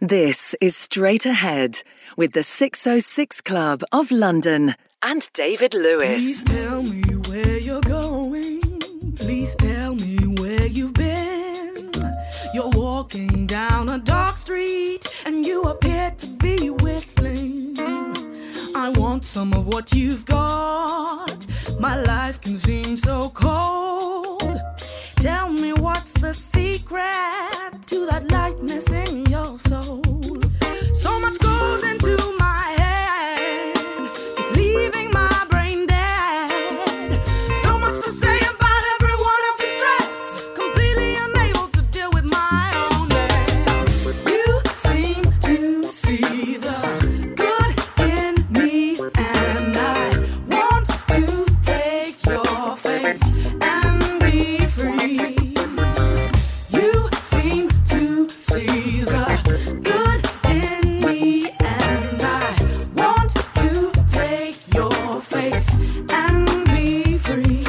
This is Straight Ahead with the 606 Club of London and David Lewis. Please tell me where you're going. Please tell me where you've been. You're walking down a dark street and you appear to be whistling. I want some of what you've got. My life can seem so cold. Tell me what's the secret to that lightness in your soul. So much goes into my head, it's leaving my brain dead. So much to say about everyone else's stress, completely unable to deal with my own head. You seem to see the good in me, and I want to take your faith and be free. You seem to see the good in me, and I want to take your faith and be free.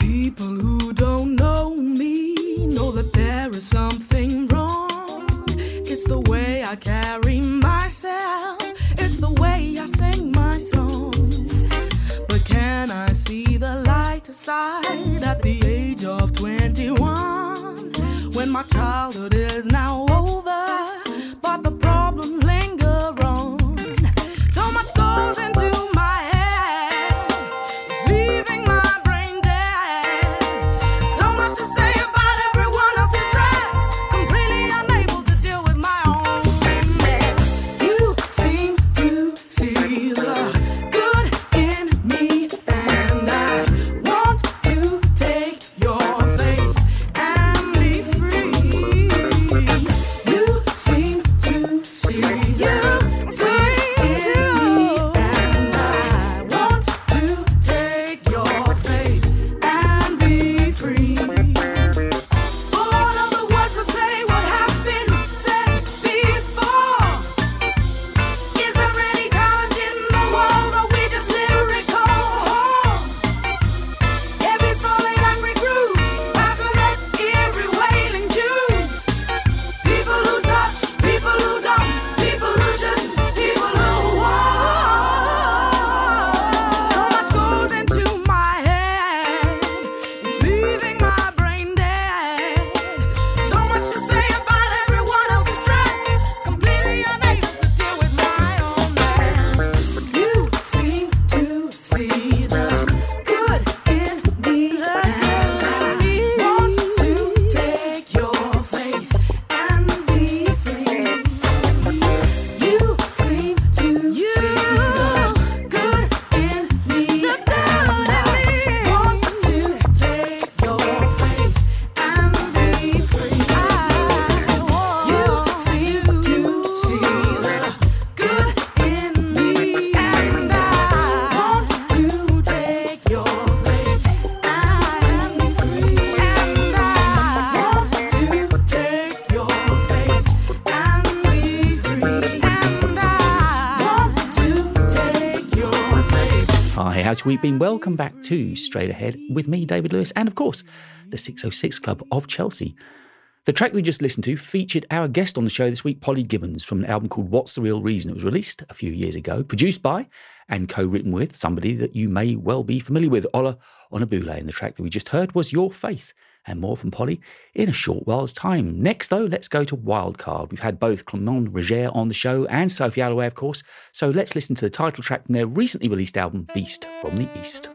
People who don't know me know that there is something wrong. It's the way I carry myself, it's the way I sing my songs. But can I see the light aside at the age of 21, when my childhood is now over, but the problems linger on? So much goes into my head, it's leaving my brain dead. So much to say about everyone else's stress, completely unable to deal with my own mess. You seem to see the good in me, and I want to take your faith and be free. You seem to see you see, and I want to take your faith and be free. Born of the words that say what has been said before. Is there any talent in the world, or we just lyrical whore? Heavy soaring angry grooves, passionate, eerie wailing tunes. People who touch, people who don't, people who should, people who want. So much goes into my head, it's leaving my brain dead. So much to say about everyone else's stress, completely unable to deal with my own mess. You seem to see the good in me, and I want to take your faith and be free. You seem to see the good in me, and I want to take your faith and be free. You seem to see the good in me, and I want to take your faith and be free. And I want to take your faith and be free. And I want to take your faith. Hi, how's your week been? Welcome back to Straight Ahead with me, David Lewis, and of course, the 606 Club of Chelsea. The track we just listened to featured our guest on the show this week, Polly Gibbons, from an album called What's The Real Reason. It was released a few years ago, produced by and co-written with somebody that you may well be familiar with, Ola Onabule. And the track that we just heard was Your Faith, and more from Polly in a short while's time. Next, though, let's go to Wildcard. We've had both Clément Rogier on the show and Sophie Allaway, of course, so let's listen to the title track from their recently released album, Beast from the East.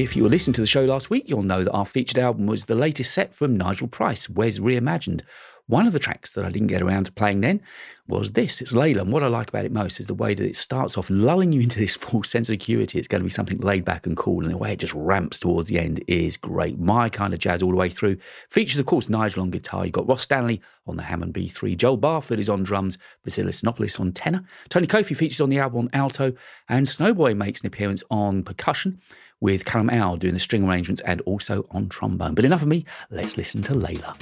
If you were listening to the show last week, you'll know that our featured album was the latest set from Nigel Price, Wes Reimagined. One of the tracks that I didn't get around to playing then was this. It's Layla, and what I like about it most is the way that it starts off lulling you into this false sense of security. It's going to be something laid back and cool, and the way it just ramps towards the end is great. My kind of jazz all the way through. Features, of course, Nigel on guitar. You've got Ross Stanley on the Hammond B3. Joel Barford is on drums. Vasilis Sinopoulos on tenor. Tony Kofi features on the album on alto. And Snowboy makes an appearance on percussion, with Callum Owl doing the string arrangements and also on trombone. But enough of me, let's listen to Layla.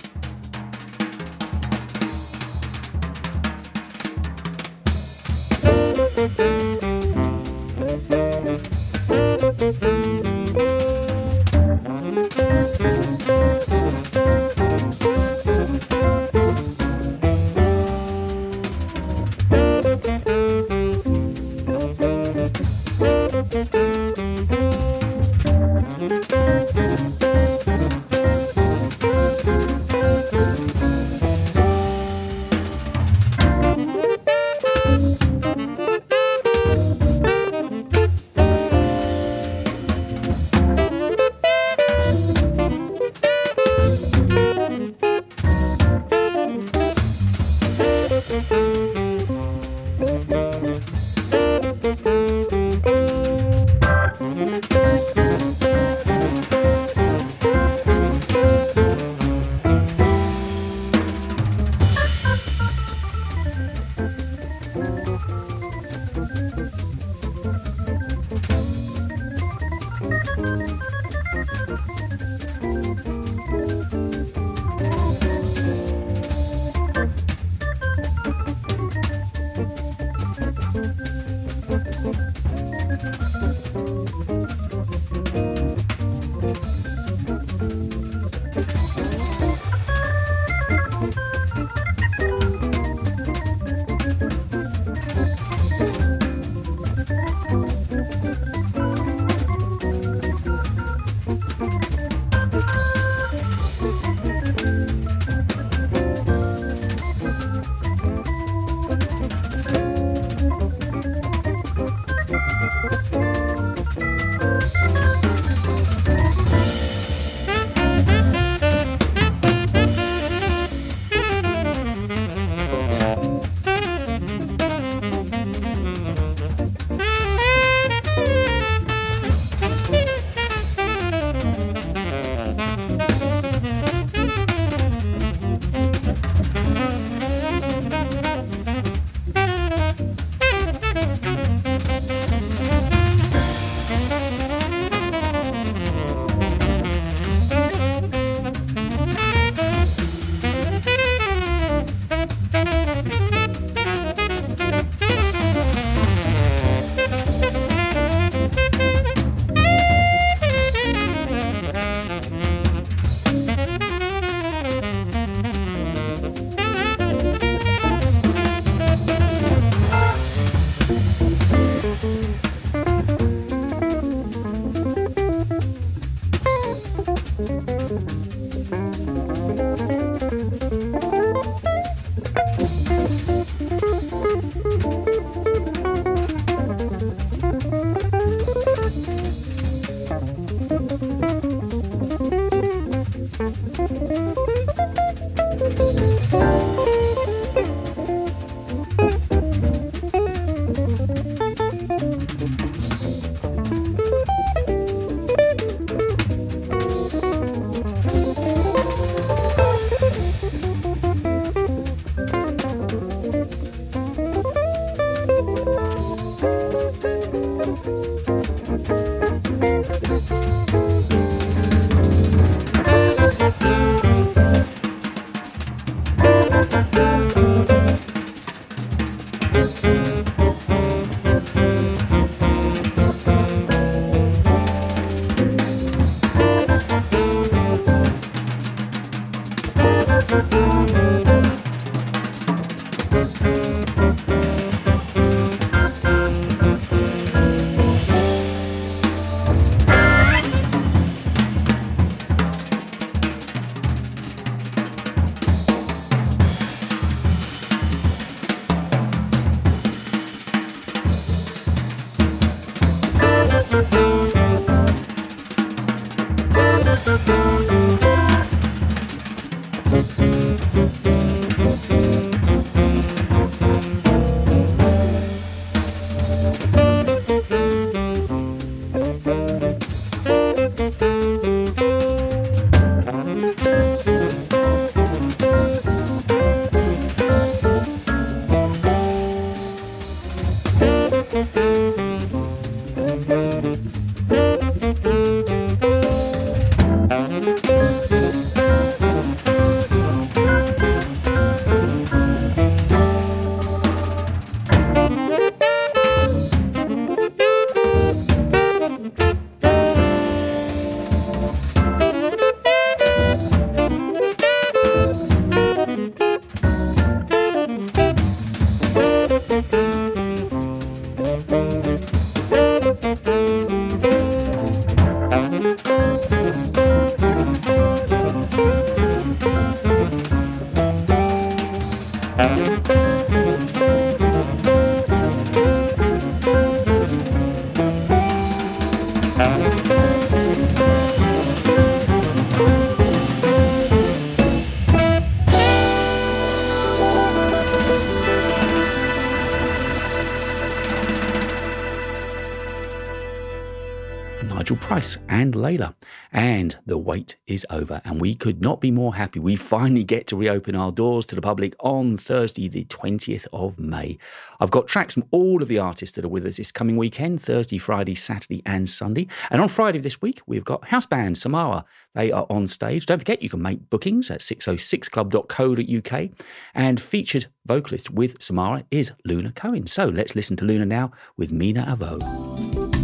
Nigel Price and Layla. And the wait is over, and we could not be more happy. We finally get to reopen our doors to the public on Thursday, the 20th of May. I've got tracks from all of the artists that are with us this coming weekend, Thursday, Friday, Saturday and Sunday. And on Friday this week, we've got house band Samara. They are on stage. Don't forget, you can make bookings at 606club.co.uk. And featured vocalist with Samara is Luna Cohen. So let's listen to Luna now with Mina Avo.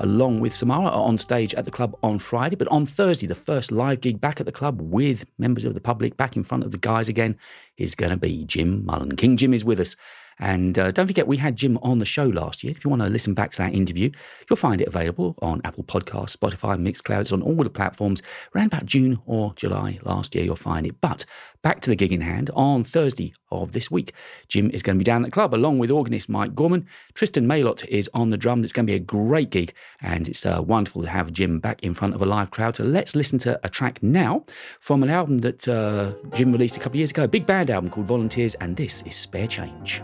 Along with Samara are on stage at the club on Friday, but on Thursday, the first live gig back at the club with members of the public back in front of the guys again is going to be Jim Mullen. King Jim is with us. And don't forget, we had Jim on the show last year. If you want to listen back to that interview, you'll find it available on Apple Podcasts, Spotify, Mixcloud. It's on all the platforms. Around about June or July last year, you'll find it. But back to the gig in hand, on Thursday of this week, Jim is going to be down at the club along with organist Mike Gorman. Tristan Maylott is on the drums. It's going to be a great gig, and it's wonderful to have Jim back in front of a live crowd. So let's listen to a track now from an album that Jim released a couple of years ago, a big band album called Volunteers, and this is Spare Change.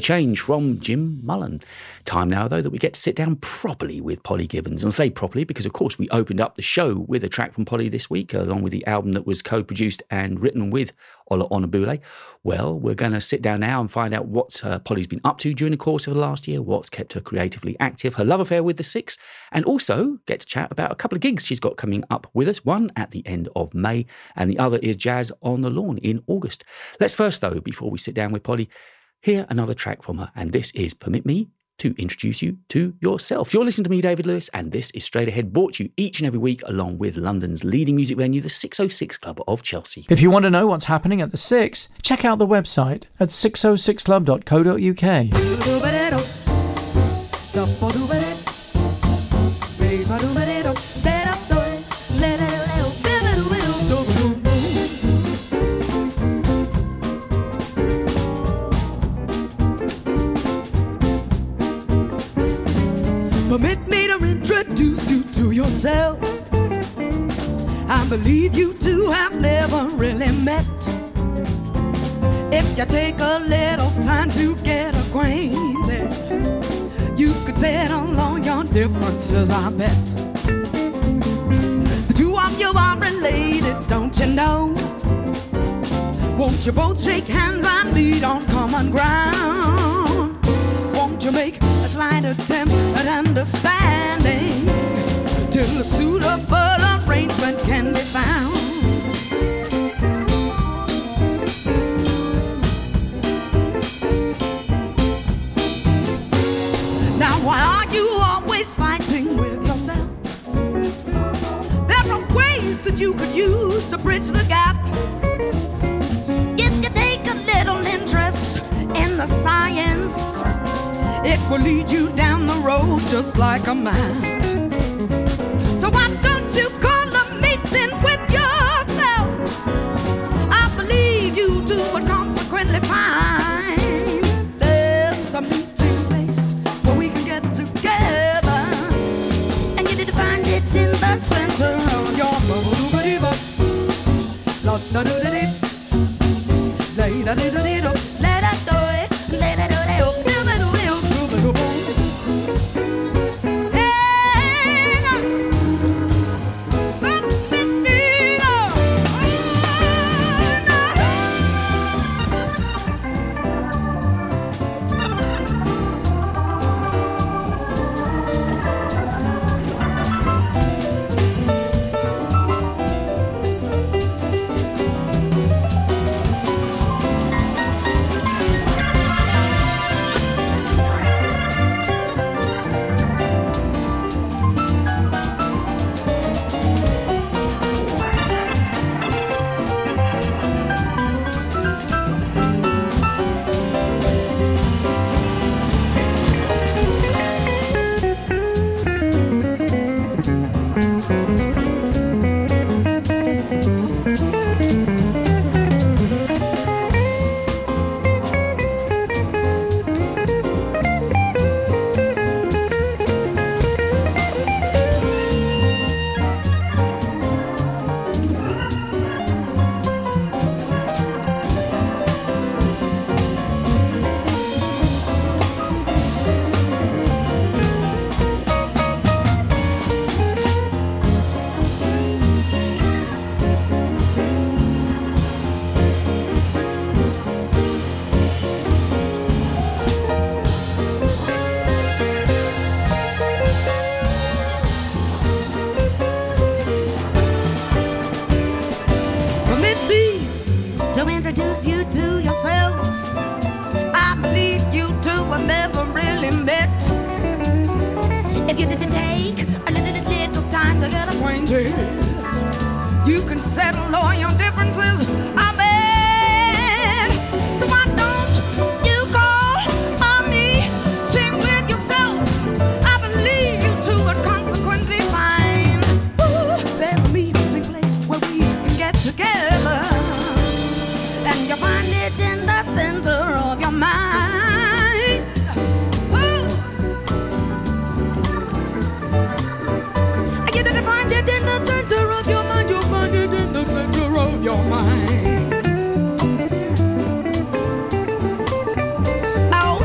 fair change from Jim Mullen. Time now, though, that we get to sit down properly with Polly Gibbons. And I say properly because, of course, we opened up the show with a track from Polly this week, along with the album that was co-produced and written with Ola Onabule. Well, we're going to sit down now and find out what Polly's been up to during the course of the last year, what's kept her creatively active, her love affair with the Six, and also get to chat about a couple of gigs she's got coming up with us, one at the end of May, and the other is Jazz on the Lawn in August. Let's first, though, before we sit down with Polly, hear another track from her, and this is Permit Me to Introduce You to Yourself. You're listening to me, David Lewis, and this is Straight Ahead, brought to you each and every week along with London's leading music venue, the 606 Club of Chelsea. If you want to know what's happening at the Six, check out the website at 606club.co.uk. Yourself. I believe you two have never really met. If you take a little time to get acquainted, you could settle all your differences, I bet. The two of you are related, don't you know? Won't you both shake hands and meet on common ground? Won't you make a slight attempt at understanding till a suitable arrangement can be found? Now why are you always fighting with yourself? There are ways that you could use to bridge the gap. If you take a little interest in the science, it will lead you down the road just like a map. So why don't you call a meeting with yourself? I believe you two would consequently find there's a meeting place where we can get together, and you need to find it in the center of your world. Mind. Oh,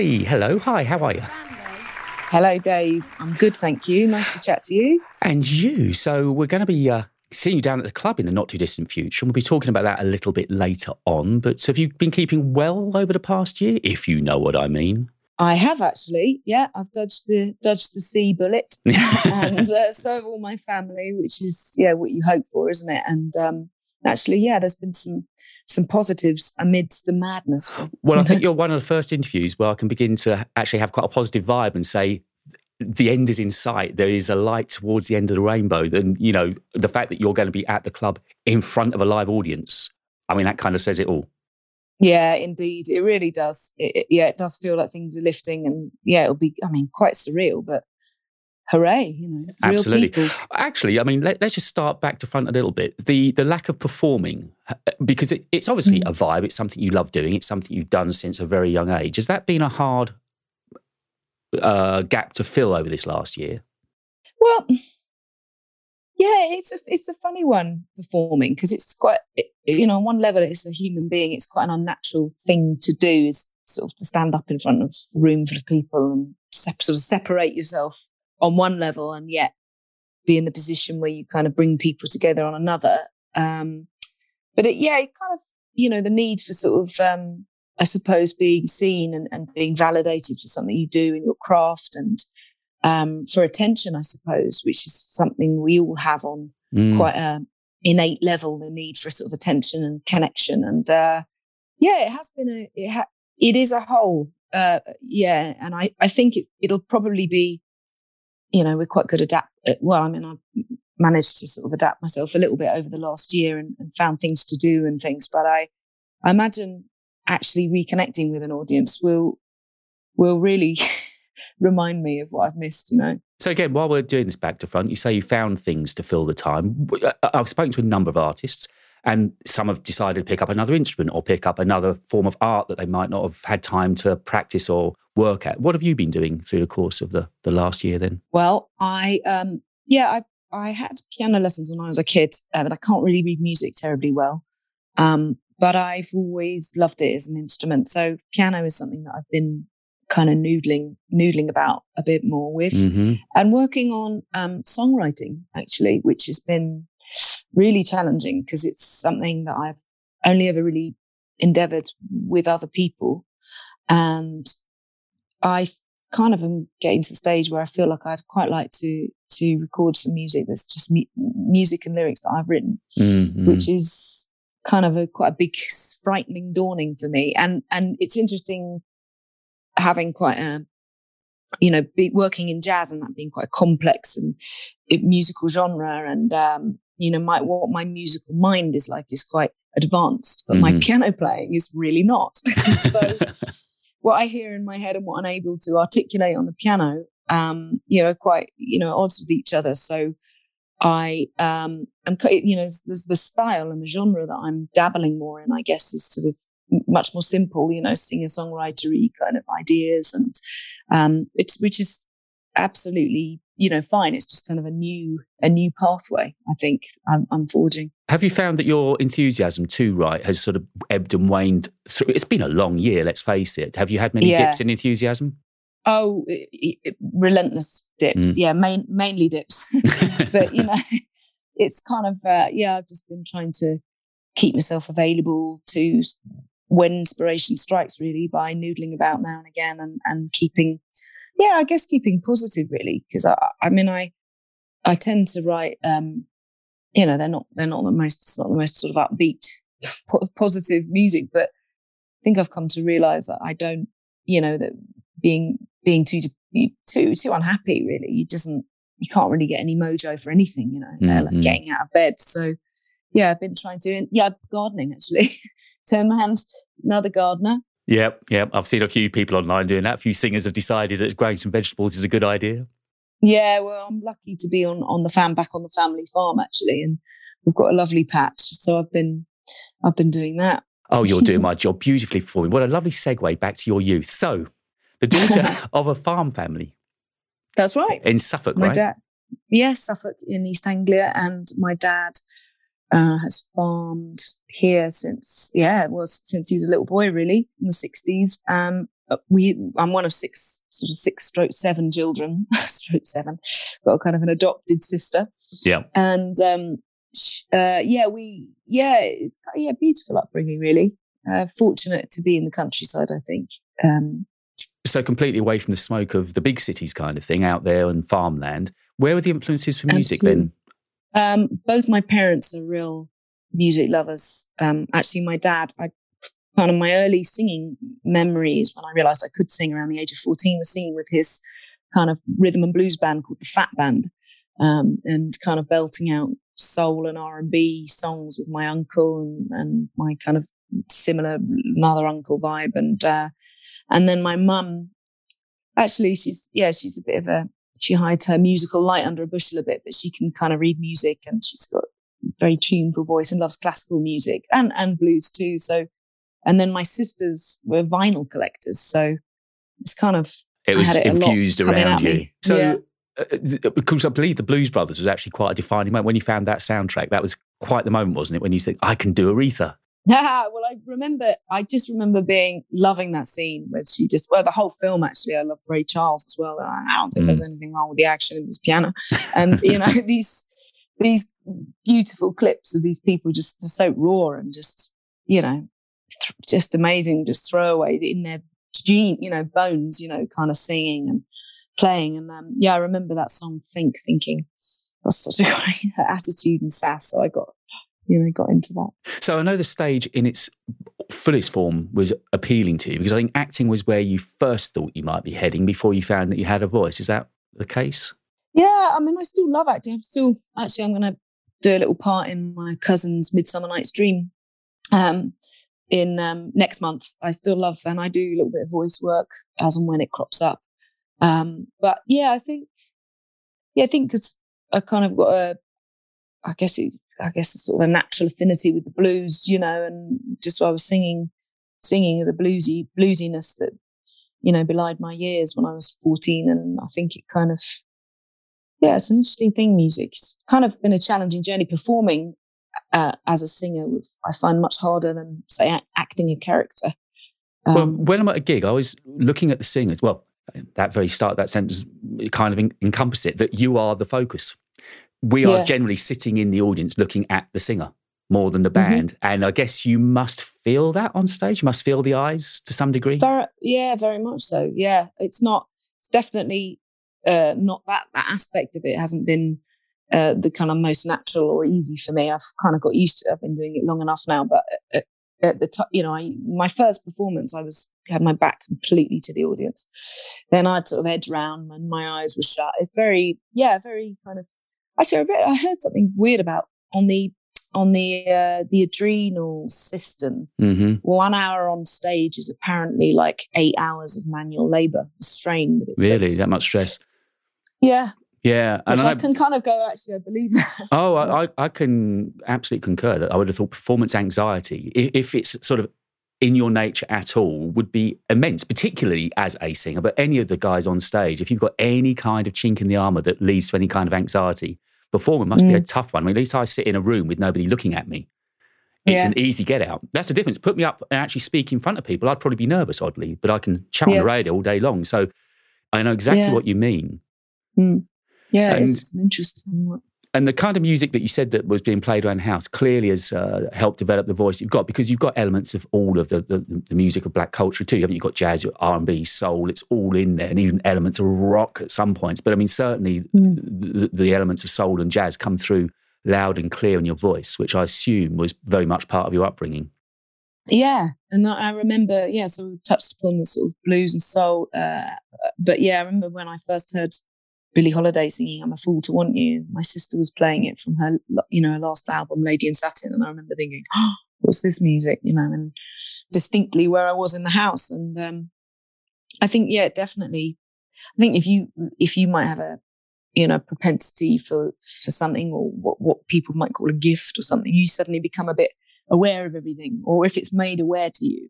Polly. Hello. Hi, how are you? Hello, Dave. I'm good, thank you. Nice to chat to you. And you. So we're going to be seeing you down at the club in the not-too-distant future, and we'll be talking about that a little bit later on. But have you been keeping well over the past year, if you know what I mean? I have, actually. Yeah, I've dodged the sea bullet, and so have all my family, which is, yeah, what you hope for, isn't it? And actually, yeah, there's been some positives amidst the madness. Well, I think you're one of the first interviews where I can begin to actually have quite a positive vibe and say the end is in sight. There is a light towards the end of the rainbow. Then, you know, the fact that you're going to be at the club in front of a live audience, I mean, that kind of says it all. Yeah, indeed. It really does. It does feel like things are lifting, and yeah, it'll be, I mean, quite surreal, but hooray, you know. Absolutely. Real people. Actually, I mean, let's just start back to front a little bit. The lack of performing, because it's obviously a vibe. It's something you love doing. It's something you've done since a very young age. Has that been a hard gap to fill over this last year? Well, yeah, it's a funny one, performing, because it's quite, you know, on one level, it's a human being. It's quite an unnatural thing to do, is sort of to stand up in front of a room full of people and sort of separate yourself on one level, and yet be in the position where you kind of bring people together on another. But it kind of, you know, the need for sort of, I suppose, being seen and being validated for something you do in your craft, and for attention, I suppose, which is something we all have on quite an innate level, the need for sort of attention and connection. And it has been it is a whole, and I think it'll probably be, you know, we're quite good at that. Well, I mean, I've managed to sort of adapt myself a little bit over the last year and found things to do and things. But I imagine actually reconnecting with an audience will really remind me of what I've missed, you know. So again, while we're doing this back to front, you say you found things to fill the time. I've spoken to a number of artists, and some have decided to pick up another instrument or pick up another form of art that they might not have had time to practice or work at. What have you been doing through the course of the last year then? Well, I had piano lessons when I was a kid, but I can't really read music terribly well. But I've always loved it as an instrument. So piano is something that I've been kind of noodling about a bit more with, and working on songwriting, actually, which has been really challenging because it's something that I've only ever really endeavoured with other people. And I kind of am getting to the stage where I feel like I'd quite like to record some music that's just music and lyrics that I've written, which is kind of quite a big, frightening dawning for me. And it's interesting having quite a, you know, working in jazz and that being quite a complex and musical genre, and you know, what my musical mind is like is quite advanced, but my piano playing is really not. So what I hear in my head and what I'm able to articulate on the piano, you know, quite, you know, odds with each other. So I am, you know, there's the style and the genre that I'm dabbling more in, I guess, is sort of much more simple, you know, singer-songwritery kind of ideas, and which is absolutely, you know, fine. It's just kind of a new pathway, I think, I'm forging. Have you found that your enthusiasm to write has sort of ebbed and waned through? It's been a long year, let's face it. Have you had many dips in enthusiasm? Oh, relentless dips. Yeah, mainly dips. But, you know, it's kind of, I've just been trying to keep myself available to when inspiration strikes, really, by noodling about now and again, and keeping positive, really, because I mean I tend to write, you know, it's not the most sort of upbeat positive music, but I think I've come to realize that I don't, you know, that being too unhappy, really, you can't really get any mojo for anything, you know, like getting out of bed. So yeah, I've been trying to. Gardening, actually. Turn my hands, another gardener. Yeah. I've seen a few people online doing that. A few singers have decided that growing some vegetables is a good idea. Yeah, well, I'm lucky to be back on the family farm, actually, and we've got a lovely patch. So I've been doing that. Oh, you're doing my job beautifully for me. What a lovely segue back to your youth. So, the daughter of a farm family. That's right. In Suffolk, my right? Dad, yeah, Suffolk in East Anglia, and my dad has farmed here since he was a little boy, really, in the 60s. I'm one of six stroke seven children, stroke seven, got a kind of an adopted sister. Yeah. And, it's beautiful upbringing, really. Fortunate to be in the countryside, I think. So completely away from the smoke of the big cities kind of thing, out there on farmland. Where were the influences for music then? Both my parents are real music lovers. Actually, my dad, kind of my early singing memories when I realised I could sing around the age of 14 was singing with his kind of rhythm and blues band called the Fat Band, and kind of belting out soul and R&B songs with my uncle and my kind of similar another uncle vibe. And then my mum, actually, she's a bit of a, she hides her musical light under a bushel a bit, but she can kind of read music and she's got very tuneful voice and loves classical music and blues too. So, and then my sisters were vinyl collectors. So it's kind of, it was infused around you. So, yeah. Because I believe the Blues Brothers was actually quite a defining moment when you found that soundtrack. That was quite the moment, wasn't it? When you think, I can do Aretha. Well, I just remember loving that scene where she just, well, the whole film actually, I loved Ray Charles as well. I don't think there's anything wrong with the action in this piano. And, you know, these beautiful clips of these people just so raw and just, you know, just amazing, just throwaway in their gene, you know, bones, you know, kind of singing and playing. And I remember that song, thinking that's such a great attitude and sass. So I got into that. So I know the stage in its fullest form was appealing to you, because I think acting was where you first thought you might be heading before you found that you had a voice. Is that the case? Yeah, I mean, I still love acting. I'm going to do a little part in my cousin's Midsummer Night's Dream in next month. I still love, and I do a little bit of voice work as and when it crops up. But yeah, I think because I kind of got I guess it's sort of a natural affinity with the blues, you know, and just I was singing the bluesiness that, you know, belied my years when I was 14. And I think it kind of, yeah, it's an interesting thing, music. It's kind of been a challenging journey. Performing as a singer, I find much harder than, say, acting a character. Well, when I'm at a gig, I was looking at the singers. Well, that very start of that sentence kind of encompassed it, that you are the focus. We are generally sitting in the audience looking at the singer more than the band. Mm-hmm. And I guess you must feel that on stage. You must feel the eyes to some degree. Yeah, very much so. Yeah, it's definitely not that aspect of it hasn't been the kind of most natural or easy for me. I've kind of got used to it. I've been doing it long enough now. But at the time, you know, my first performance, I had my back completely to the audience. Then I'd sort of edge round and my eyes were shut. It's very kind of, actually, I heard something weird about on the adrenal system. Mm-hmm. 1 hour on stage is apparently like 8 hours of manual labour, strain. Really, that much stress? Yeah. Yeah. And I can kind of go, actually, I believe that. Oh, I can absolutely concur that I would have thought performance anxiety, if it's sort of in your nature at all, would be immense, particularly as a singer. But any of the guys on stage, if you've got any kind of chink in the armour that leads to any kind of anxiety, performing must be a tough one. I mean, at least I sit in a room with nobody looking at me. It's an easy get out. That's the difference. Put me up and actually speak in front of people, I'd probably be nervous, oddly, but I can chat on the radio all day long. So I know exactly what you mean. Mm. Yeah, it's an interesting one. And the kind of music that you said that was being played around the house clearly has helped develop the voice you've got, because you've got elements of all of the music of black culture too, haven't you? You've got jazz, R&B, soul, it's all in there, and even elements of rock at some points. But I mean, certainly the elements of soul and jazz come through loud and clear in your voice, which I assume was very much part of your upbringing. Yeah, and I remember, so we touched upon the sort of blues and soul. But yeah, I remember when I first heard Billie Holiday singing "I'm a Fool to Want You." My sister was playing it from her, you know, her last album, Lady in Satin, and I remember thinking, "Oh, what's this music?" You know, and distinctly where I was in the house. And I think, definitely. I think if you might have a, you know, propensity for something, or what people might call a gift or something, you suddenly become a bit aware of everything, or if it's made aware to you.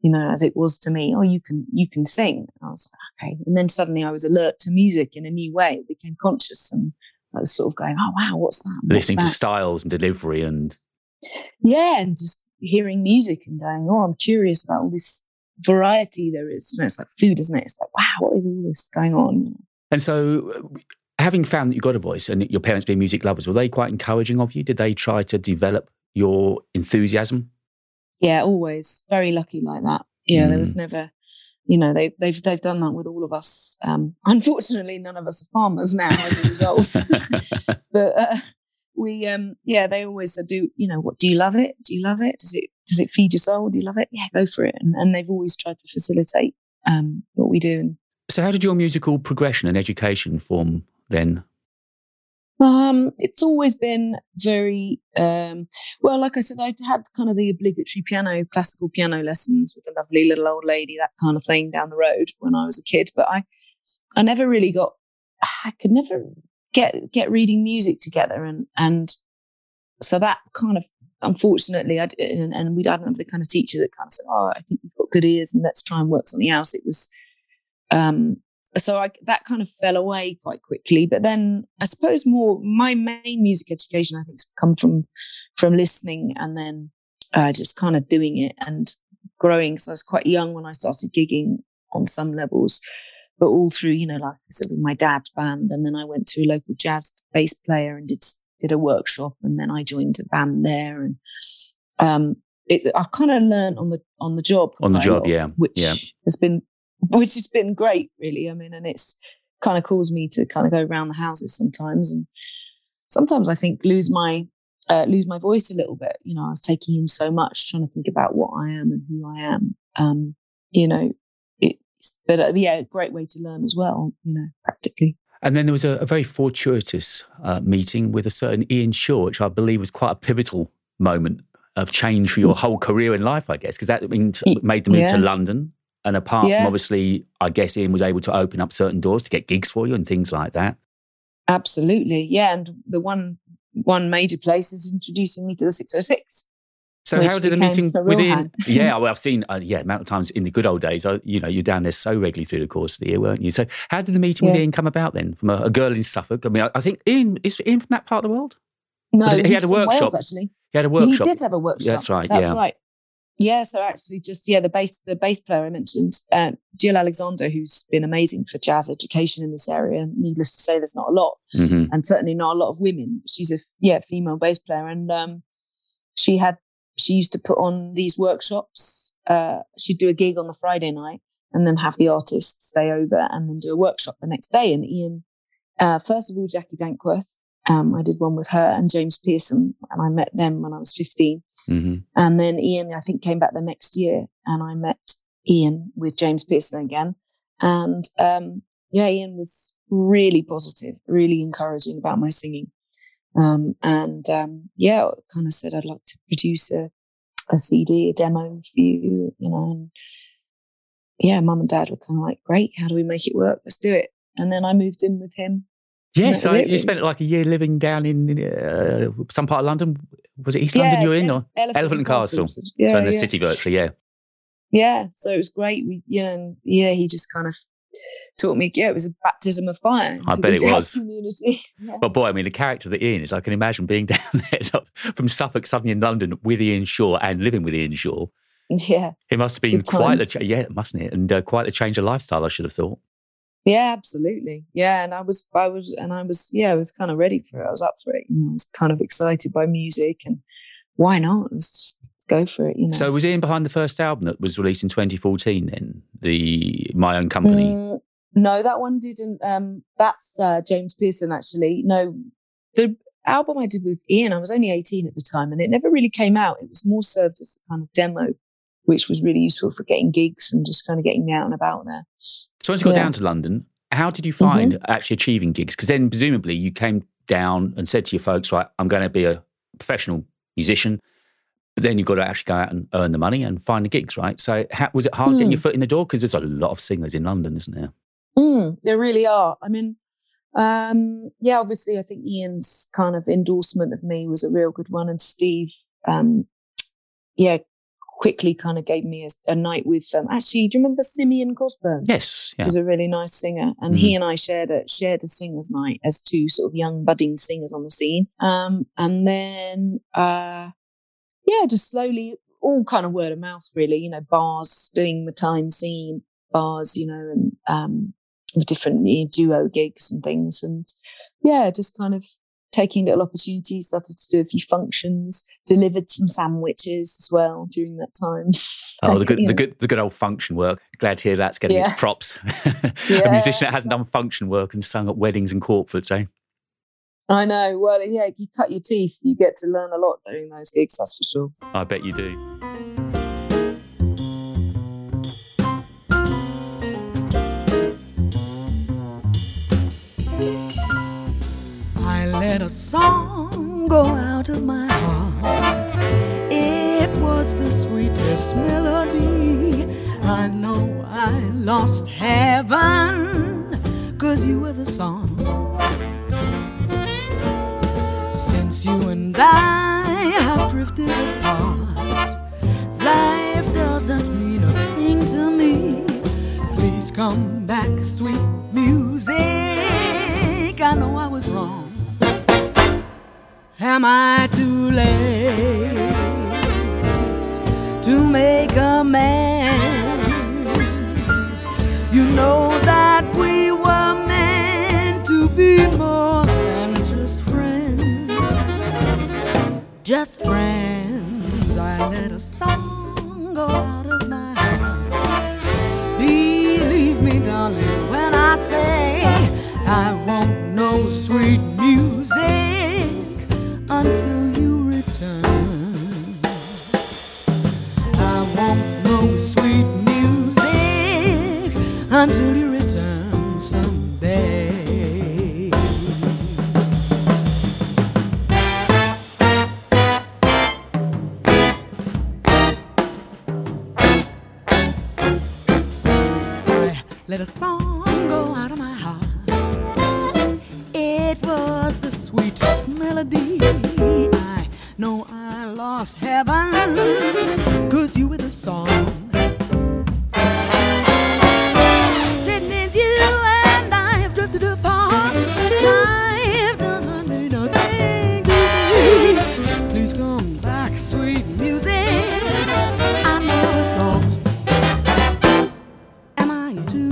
You know, as it was to me, oh, you can sing. And I was like, okay. And then suddenly I was alert to music in a new way. I became conscious, and I was sort of going, oh, wow, what's that? Listening to styles and delivery and... Yeah, and just hearing music and going, oh, I'm curious about all this variety there is. You know, it's like food, isn't it? It's like, wow, what is all this going on? And so, having found that you got a voice and your parents being music lovers, were they quite encouraging of you? Did they try to develop your enthusiasm? Yeah, always. Very lucky like that. Yeah, there was never, you know, they've done that with all of us. Unfortunately, none of us are farmers now as a result. But they always do, you know, what, do you love it? Do you love it? Does it feed your soul? Do you love it? Yeah, go for it. And they've always tried to facilitate what we do. So how did your musical progression and education form then? It's always been very, like I said, I had kind of the obligatory classical piano lessons with a lovely little old lady, that kind of thing down the road when I was a kid. But I never really got, I could never get reading music together. And so that kind of, unfortunately, and we didn't have the kind of teacher that kind of said, oh, I think you've got good ears and let's try and work something else. It was, that kind of fell away quite quickly. But then I suppose more my main music education, I think, has come from listening and then just kind of doing it and growing. So I was quite young when I started gigging on some levels, but all through, you know, like I said, with my dad's band. And then I went to a local jazz bass player and did a workshop, and then I joined a band there. And I've kind of learned on the job. On the job, yeah. Which has been great, really. I mean, and it's kind of caused me to kind of go around the houses sometimes, and sometimes I think lose my voice a little bit. You know, I was taking in so much, trying to think about what I am and who I am. You know, a great way to learn as well. You know, practically. And then there was a very fortuitous meeting with a certain Ian Shaw, which I believe was quite a pivotal moment of change for your whole career in life, I guess, because that made the move to London. And apart from, obviously, I guess Ian was able to open up certain doors to get gigs for you and things like that. Absolutely, yeah. And the one major place is introducing me to the 606. So how did the meeting with Ian? Yeah, well, I've seen, amount of times in the good old days, you know, you're down there so regularly through the course of the year, weren't you? So how did the meeting with Ian come about then, from a girl in Suffolk? I mean, I think Ian, is Ian from that part of the world? No, he had a workshop. Wales, actually. He had a workshop. He did have a workshop. That's right, that's right. Yeah, so actually the bass player I mentioned, Jill Alexander, who's been amazing for jazz education in this area. Needless to say, there's not a lot, and certainly not a lot of women. She's a female bass player, and she used to put on these workshops. She'd do a gig on the Friday night and then have the artist stay over and then do a workshop the next day. And Ian, first of all, Jackie Dankworth, I did one with her, and James Pearson, and I met them when I was 15. And then Ian, I think, came back the next year, and I met Ian with James Pearson again. And Ian was really positive, really encouraging about my singing. Kind of said, I'd like to produce a CD, a demo for you, you know. And yeah, Mum and Dad were kind of like, great, how do we make it work? Let's do it. And then I moved in with him. Yes, so you spent like a year living down in some part of London. Was it East London you were in? Or Elephant and Castle. Yeah, so in the city virtually, yeah. Yeah, so it was great. We, you know, he just kind of taught me. Yeah, it was a baptism of fire. I bet it was. Community. Yeah. But boy, I mean, the character that Ian is, I can imagine being down there from Suffolk, suddenly in London with Ian Shaw and living with Ian Shaw. Yeah. It must have been mustn't it? And quite a change of lifestyle, I should have thought. Yeah, absolutely. Yeah, and I was kind of ready for it. I was up for it. You know, I was kind of excited by music, and why not? Let's go for it. You know. So was Ian behind the first album that was released in 2014? Then the My Own Company. No, that one didn't. That's James Pearson actually. No, the album I did with Ian, I was only 18 at the time, and it never really came out. It was more served as a kind of demo, which was really useful for getting gigs and just kind of getting me out and about there. So once you got down to London, how did you find actually achieving gigs? Because then presumably you came down and said to your folks, right, I'm going to be a professional musician, but then you've got to actually go out and earn the money and find the gigs, right? So was it hard getting your foot in the door? Because there's a lot of singers in London, isn't there? There really are. I mean, obviously I think Ian's kind of endorsement of me was a real good one. And Steve, quickly kind of gave me a night with them. Actually, do you remember Simeon Cosburn? Yes. Yeah. He was a really nice singer. And he and I shared a singer's night as two sort of young budding singers on the scene. And then, just slowly all kind of word of mouth, really, you know, bars, doing my time scene, bars, you know, and different, you know, duo gigs and things. And yeah, just kind of taking little opportunities, started to do a few functions, delivered some sandwiches as well during that time. Oh, the good old function work. Glad to hear that's getting its props. A musician that hasn't done function work and sung at weddings and corporates, eh? I know. Well, yeah, you cut your teeth. You get to learn a lot during those gigs, that's for sure. I bet you do. I let a song go out of my heart. It was the sweetest melody. I know I lost heaven, 'cause you were the song. Since you and I have drifted apart, life doesn't mean a thing to me. Please come back, sweet music. I know I was wrong. Am I too late to make amends? You know that we were meant to be more. Just friends. I let a song go out of my heart. Believe me, darling, when I say I want no sweet music until you return. I want no sweet music until you return someday. Let a song go out of my heart. It was the sweetest melody. I know I lost heaven, 'cause you were the song. Sitting you and I have drifted apart. Life doesn't mean a thing to me. Please come back, sweet music. I know it's wrong. Am I too?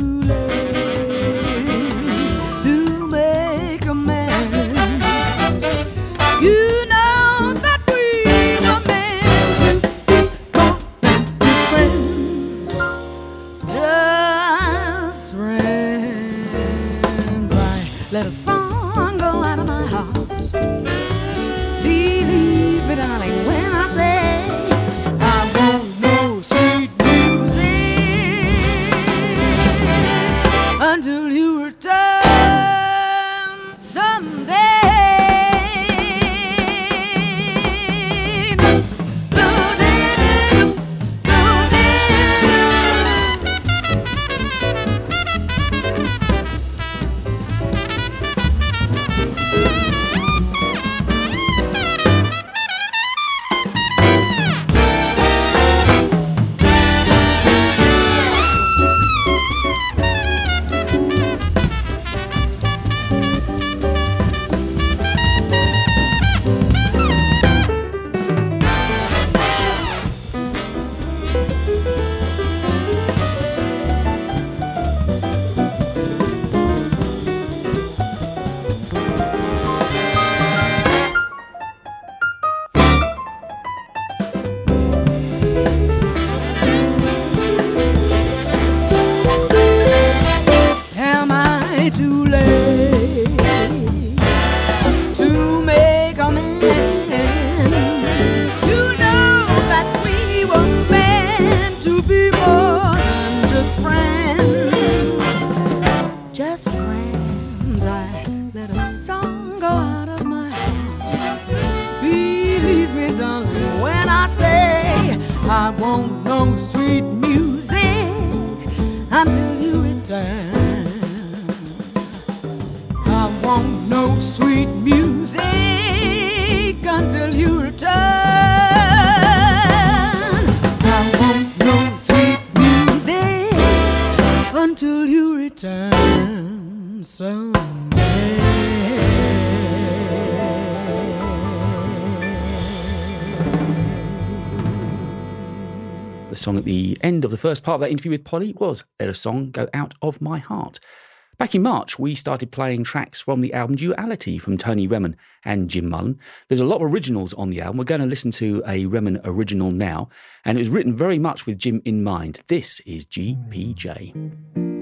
Let a song go out of my heart. Believe me, darling, when I say I want no sweet music until you return The song at the end of the first part of that interview with Polly was Let a Song Go Out of My Heart. Back in March, we started playing tracks from the album Duality from Tony Remin and Jim Mullen. There's a lot of originals on the album. We're going to listen to a Remin original now, and it was written very much with Jim in mind. This is GPJ.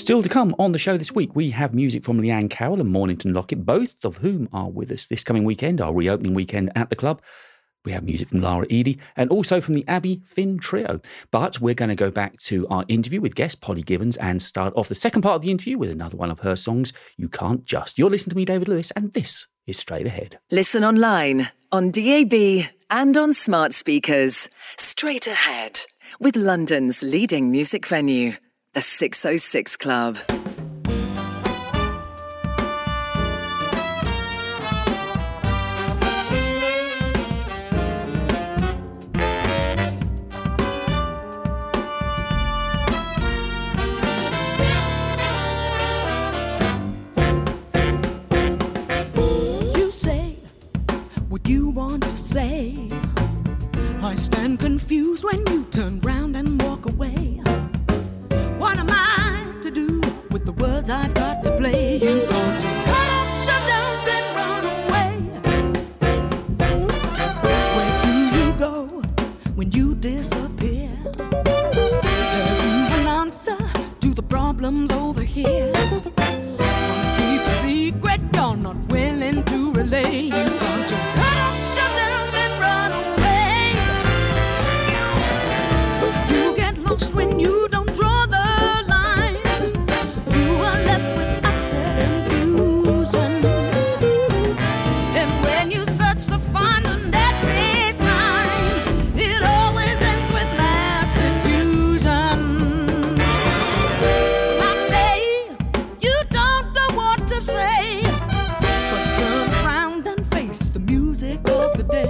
Still to come on the show this week, we have music from Leanne Carroll and Mornington Lockett, both of whom are with us this coming weekend, our reopening weekend at the club. We have music from Lara Eady and also from the Abby Finn Trio. But we're going to go back to our interview with guest Polly Gibbons and start off the second part of the interview with another one of her songs, You Can't Just. You're listening to me, David Lewis, and this is Straight Ahead. Listen online, on DAB and on smart speakers. Straight Ahead with London's leading music venue, the 606 Club. I stand confused when you turn round and walk away. What am I to do with the words I've got to play? You can't just cut up, shut down, then run away. Where do you go when you disappear? There ain't an answer to the problems over here. Wanna keep a secret you're not willing to relay. You can't just cut up, shut down, then run away. When you don't draw the line, you are left with utter confusion. And when you search to find an exit sign, it always ends with mass confusion. I say you don't know what to say, but turn around and face the music of the day.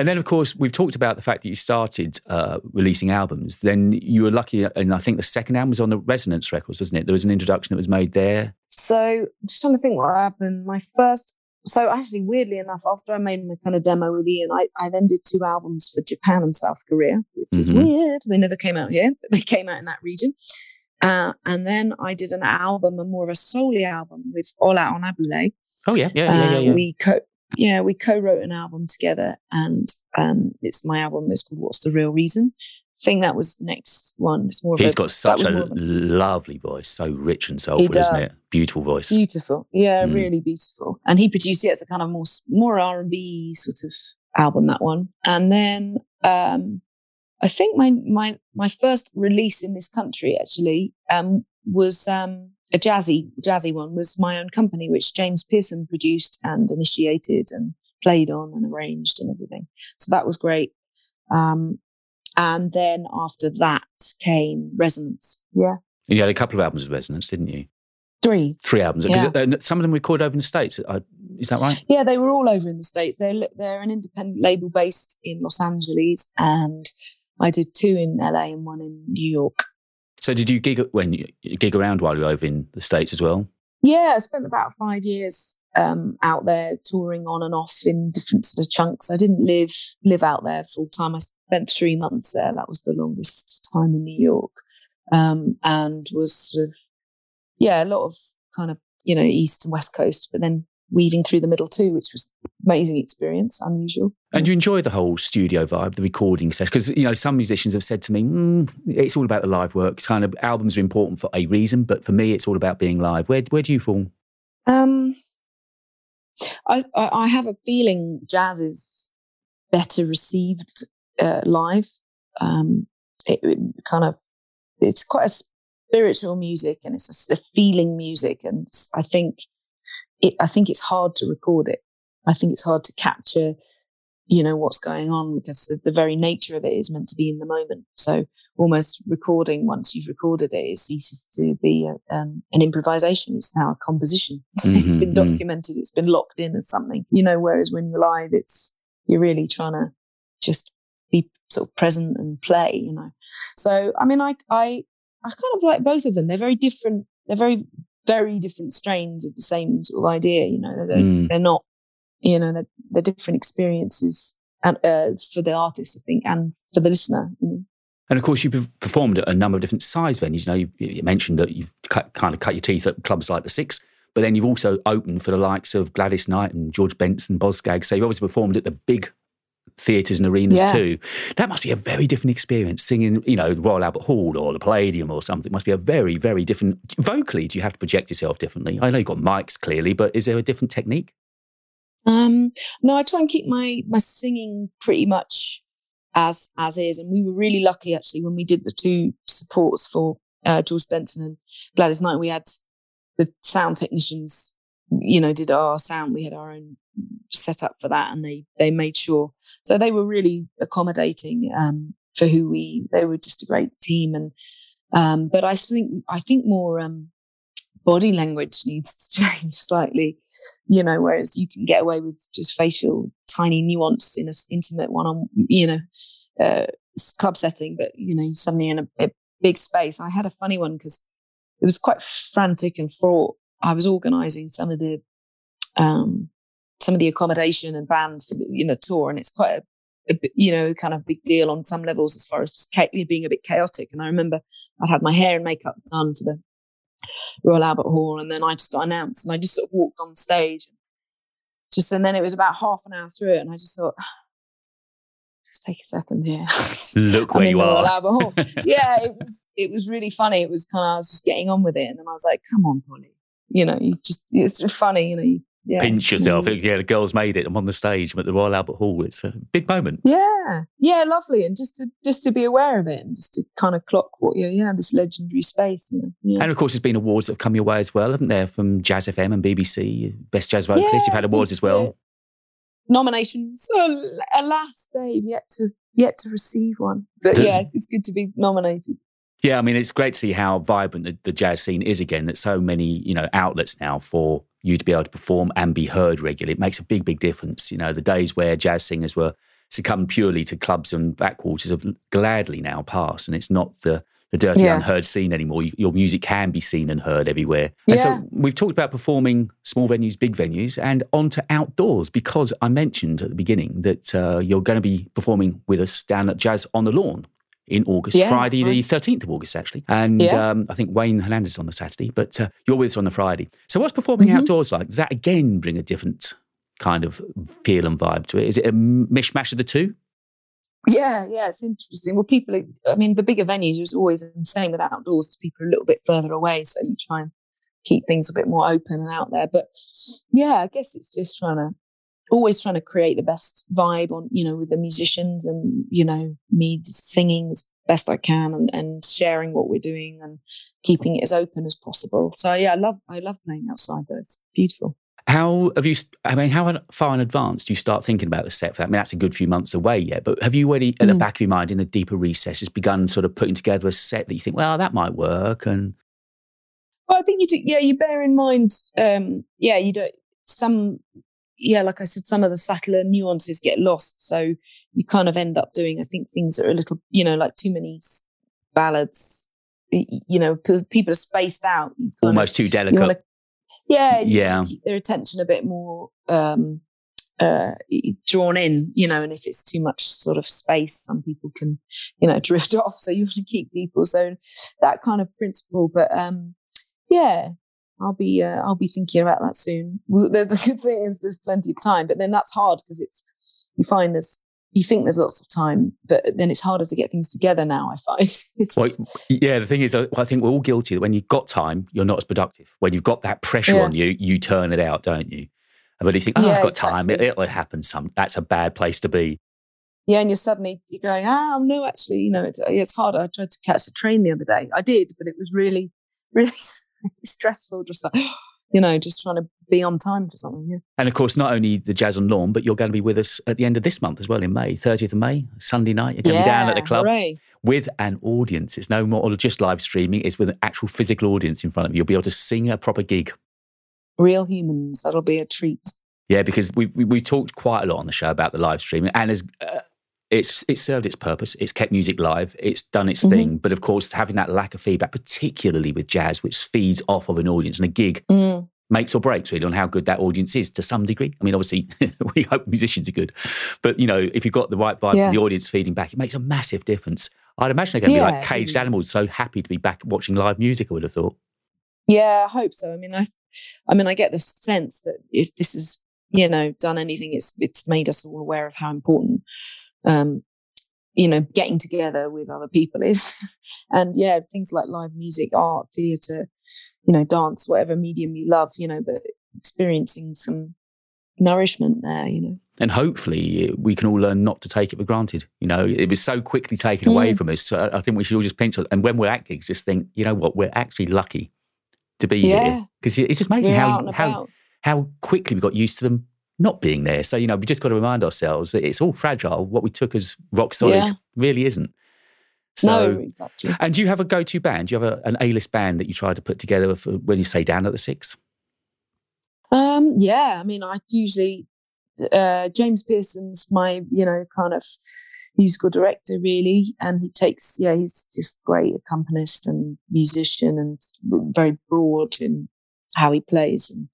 And then, of course, we've talked about the fact that you started releasing albums. Then you were lucky, and I think the second album was on the Resonance Records, wasn't it? There was an introduction that was made there. So just trying to think what happened. So actually, weirdly enough, after I made my kind of demo with Ian, I then did two albums for Japan and South Korea, which is weird. They never came out here, but they came out in that region. And then I did an album, a more of a solo album with Ola Onabule. Oh, yeah. We Yeah, we co-wrote an album together, and it's my album. It's called What's the Real Reason. I think that was the next one. It's more. He's got such a lovely voice, so rich and soulful, isn't it? Beautiful voice. Beautiful, yeah, really beautiful. And he produced it as a kind of more R&B sort of album, that one. And then I think my first release in this country actually was a jazzy one, was My Own Company, which James Pearson produced and initiated and played on and arranged and everything. So that was great. And then after that came Resonance. Yeah. And you had a couple of albums of Resonance, didn't you? Three albums. Yeah. Some of them recorded over in the States. Is that right? Yeah, they were all over in the States. They're an independent label based in Los Angeles, and I did two in LA and one in New York. So did you gig around while you were over in the States as well? Yeah, I spent about 5 years out there touring on and off in different sort of chunks. I didn't live out there full time. I spent 3 months there. That was the longest time in New York, and was sort of, yeah, a lot of kind of, you know, East and West Coast, but then weaving through the middle too, which was an amazing experience, unusual. And you enjoy the whole studio vibe, the recording session? Because, you know, some musicians have said to me, it's all about the live work. It's kind of, albums are important for a reason, but for me, it's all about being live. Where do you fall? I have a feeling jazz is better received live. It kind of, it's quite a spiritual music, and it's a feeling music, and I think it's hard to record it. I think it's hard to capture, you know, what's going on, because the very nature of it is meant to be in the moment. So almost recording, once you've recorded it, it ceases to be an improvisation. It's now a composition. It's been documented. It's been locked in as something, you know, whereas when you're live, you're really trying to just be sort of present and play, you know. So, I mean, I kind of like both of them. They're very different. They're very, very different strains of the same sort of idea, you know. They're not, you know, they're different experiences, and for the artist, I think, and for the listener. You know. And of course, you've performed at a number of different size venues. You know, you mentioned that you've kind of cut your teeth at clubs like the Six, but then you've also opened for the likes of Gladys Knight and George Benson, Bosgag. So you've obviously performed at the big theatres and arenas too. That must be a very different experience, singing, you know, Royal Albert Hall or the Palladium or something. It must be a very, very different. Vocally, do you have to project yourself differently? I know you've got mics clearly, but is there a different technique? No, I try and keep my singing pretty much as is. And we were really lucky actually when we did the two supports for George Benson and Gladys Knight. We had the sound technicians, you know, did our sound. We had our own set up for that, and they made sure. So they were really accommodating for who they were. Just a great team. And but I think more body language needs to change slightly, you know, whereas you can get away with just facial tiny nuance in an intimate one-on, you know, club setting. But, you know, suddenly in a big space. I had a funny one because it was quite frantic and fraught. I was organising some of the accommodation and band for the, you know, tour, and it's quite a you know, kind of big deal on some levels as far as just being a bit chaotic. And I remember I'd had my hair and makeup done for the Royal Albert Hall, and then I just got announced, and I just sort of walked on stage, and then it was about half an hour through it, and I just thought, just take a second here. Look where you are. Royal Albert Hall. Yeah, it was really funny. It was kind of, I was just getting on with it, and then I was like, come on, Polly. You know, it's just funny, you know. Pinch yourself. Really, yeah, the girls made it. I'm on the stage at the Royal Albert Hall. It's a big moment. Yeah. Yeah, lovely. And just to be aware of it, and just to kind of clock what you're, yeah, this legendary space, you know. Yeah. And of course, there's been awards that have come your way as well, haven't there, from Jazz FM and BBC, Best Jazz Vocalist. Yeah, you've had awards as well. Nominations. Oh, alas, Dave, yet to receive one. But yeah, it's good to be nominated. Yeah, I mean, it's great to see how vibrant the jazz scene is again, that so many, you know, outlets now for you to be able to perform and be heard regularly. It makes a big, big difference. You know, the days where jazz singers were succumbed purely to clubs and backwaters have gladly now passed, and it's not the dirty, unheard scene anymore. Your music can be seen and heard everywhere. Yeah. And so we've talked about performing small venues, big venues, and on to outdoors, because I mentioned at the beginning that you're going to be performing with us down at Jazz on the Lawn in August, Friday the 13th of August, actually. And I think Wayne Hernandez is on the Saturday, but you're with us on the Friday. So what's performing outdoors like? Does that, again, bring a different kind of feel and vibe to it. Is it a mishmash of the two? Yeah, it's interesting. Well, people, I mean, the bigger venues is always insane with outdoors, because people are a little bit further away, so you try and keep things a bit more open and out there. But yeah, I guess it's just always trying to create the best vibe on, you know, with the musicians and, you know, me singing as best I can and sharing what we're doing and keeping it as open as possible. So yeah, I love playing outside though. It's beautiful. How far in advance do you start thinking about the set for that? I mean, that's a good few months away yet, but have you already, at the back of your mind, in the deeper recesses, begun sort of putting together a set that you think, well, that might work? And well, I think you do. Yeah, you bear in mind. You don't. Some. Yeah, like I said, some of the subtler nuances get lost, so you kind of end up doing, I think, things that are a little, you know, like too many ballads. You know, people are spaced out. Almost too delicate. Yeah, keep their attention a bit more drawn in, you know, and if it's too much sort of space, some people can, you know, drift off, so you have to keep people, so that kind of principle. But I'll be thinking about that soon. The good thing is there's plenty of time, but then that's hard, because you think there's lots of time, but then it's harder to get things together now, I find. The thing is, I think we're all guilty that when you've got time, you're not as productive. When you've got that pressure on you, you turn it out, don't you? But you think, I've got time, it'll happen some. That's a bad place to be. Yeah, and you're going, no, actually, you know, it's harder. I tried to catch a train the other day. I did, but it was really, really stressful, just like, you know, just trying to be on time for something. Yeah. And of course, not only the Jazz on Lawn, but you're going to be with us at the end of this month as well, in May, 30th of May, Sunday night. You're going to be down at the club with an audience. It's no more just live streaming. It's with an actual physical audience in front of you. You'll be able to sing a proper gig. Real humans. That'll be a treat. Yeah, because we've talked quite a lot on the show about the live streaming, and as it's served its purpose. It's kept music live. It's done its thing. But of course, having that lack of feedback, particularly with jazz, which feeds off of an audience, and a gig makes or breaks really on how good that audience is to some degree. I mean, obviously, we hope musicians are good. But, you know, if you've got the right vibe from the audience feeding back, it makes a massive difference. I'd imagine they're going to be like caged animals, so happy to be back watching live music, I would have thought. Yeah, I hope so. I mean, I get the sense that if this has, you know, done anything, it's made us all aware of how important you know, getting together with other people is. And yeah, things like live music, art, theatre, you know, dance, whatever medium you love, you know, but experiencing some nourishment there, you know. And hopefully we can all learn not to take it for granted. You know, it was so quickly taken away from us. So I think we should all just pencil. And when we're at gigs, just think, you know what, we're actually lucky to be here. Because it's just amazing how quickly we got used to them not being there. So, you know, we just got to remind ourselves that it's all fragile. What we took as rock solid really isn't. So, no, exactly. And do you have a go-to band? Do you have an A-list band that you try to put together for when you say down at the Six? I mean, I usually, James Pearson's my, you know, kind of musical director really. And he takes, he's just great accompanist and musician and very broad in how he plays. And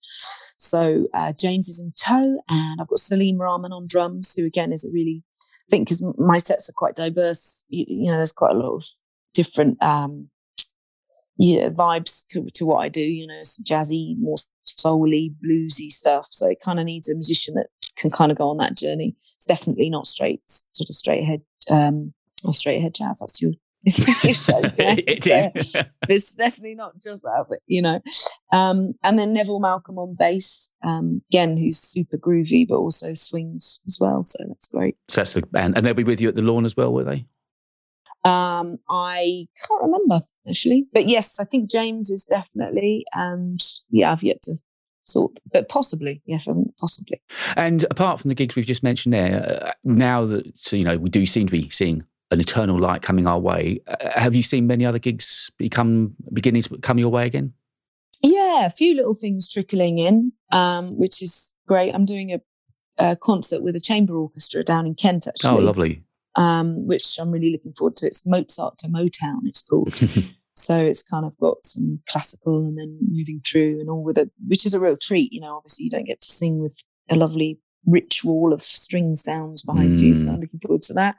so James is in tow, and I've got Salim Rahman on drums, who again is a really, I think, because my sets are quite diverse, you know, there's quite a lot of different vibes to what I do, you know, some jazzy, more soul-y, bluesy stuff, so it kind of needs a musician that can kind of go on that journey. It's definitely not straight ahead or straight ahead jazz, that's your It is. It's definitely not just that, but you know. And then Neville Malcolm on bass, again, who's super groovy, but also swings as well. So that's great. So that's the band, and they'll be with you at the lawn as well, will they? I can't remember actually, but yes, I think James is definitely, and I've yet to sort, but possibly, yes, possibly. And apart from the gigs we've just mentioned there, now that you know, we do seem to be seeing an eternal light coming our way. Have you seen many other gigs beginning to come your way again? Yeah, a few little things trickling in, which is great. I'm doing a concert with a chamber orchestra down in Kent, actually. Oh, lovely. Which I'm really looking forward to. It's Mozart to Motown, it's called. So it's kind of got some classical and then moving through and all with it, which is a real treat. You know, obviously you don't get to sing with a lovely rich wall of string sounds behind you, so I'm looking forward to that.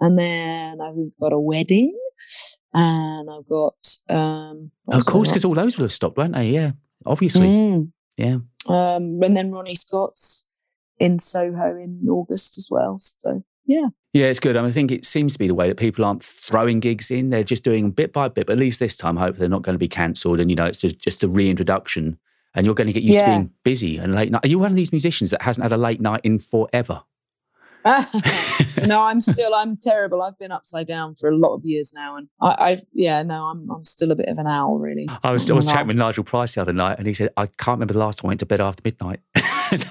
And then I've got a wedding, and I've got of course, because all those will have stopped, won't they? Yeah, obviously. And then Ronnie Scott's in Soho in August as well. So, yeah. Yeah, it's good. I mean, I think it seems to be the way that people aren't throwing gigs in. They're just doing bit by bit, but at least this time, hopefully they're not going to be cancelled. And, you know, it's just a reintroduction and you're going to get used to being busy and late night. Are you one of these musicians that hasn't had a late night in forever? No, I'm terrible. I've been upside down for a lot of years now, and I'm still a bit of an owl, really. I was chatting with Nigel Price the other night, and he said, I can't remember the last time I went to bed after midnight. and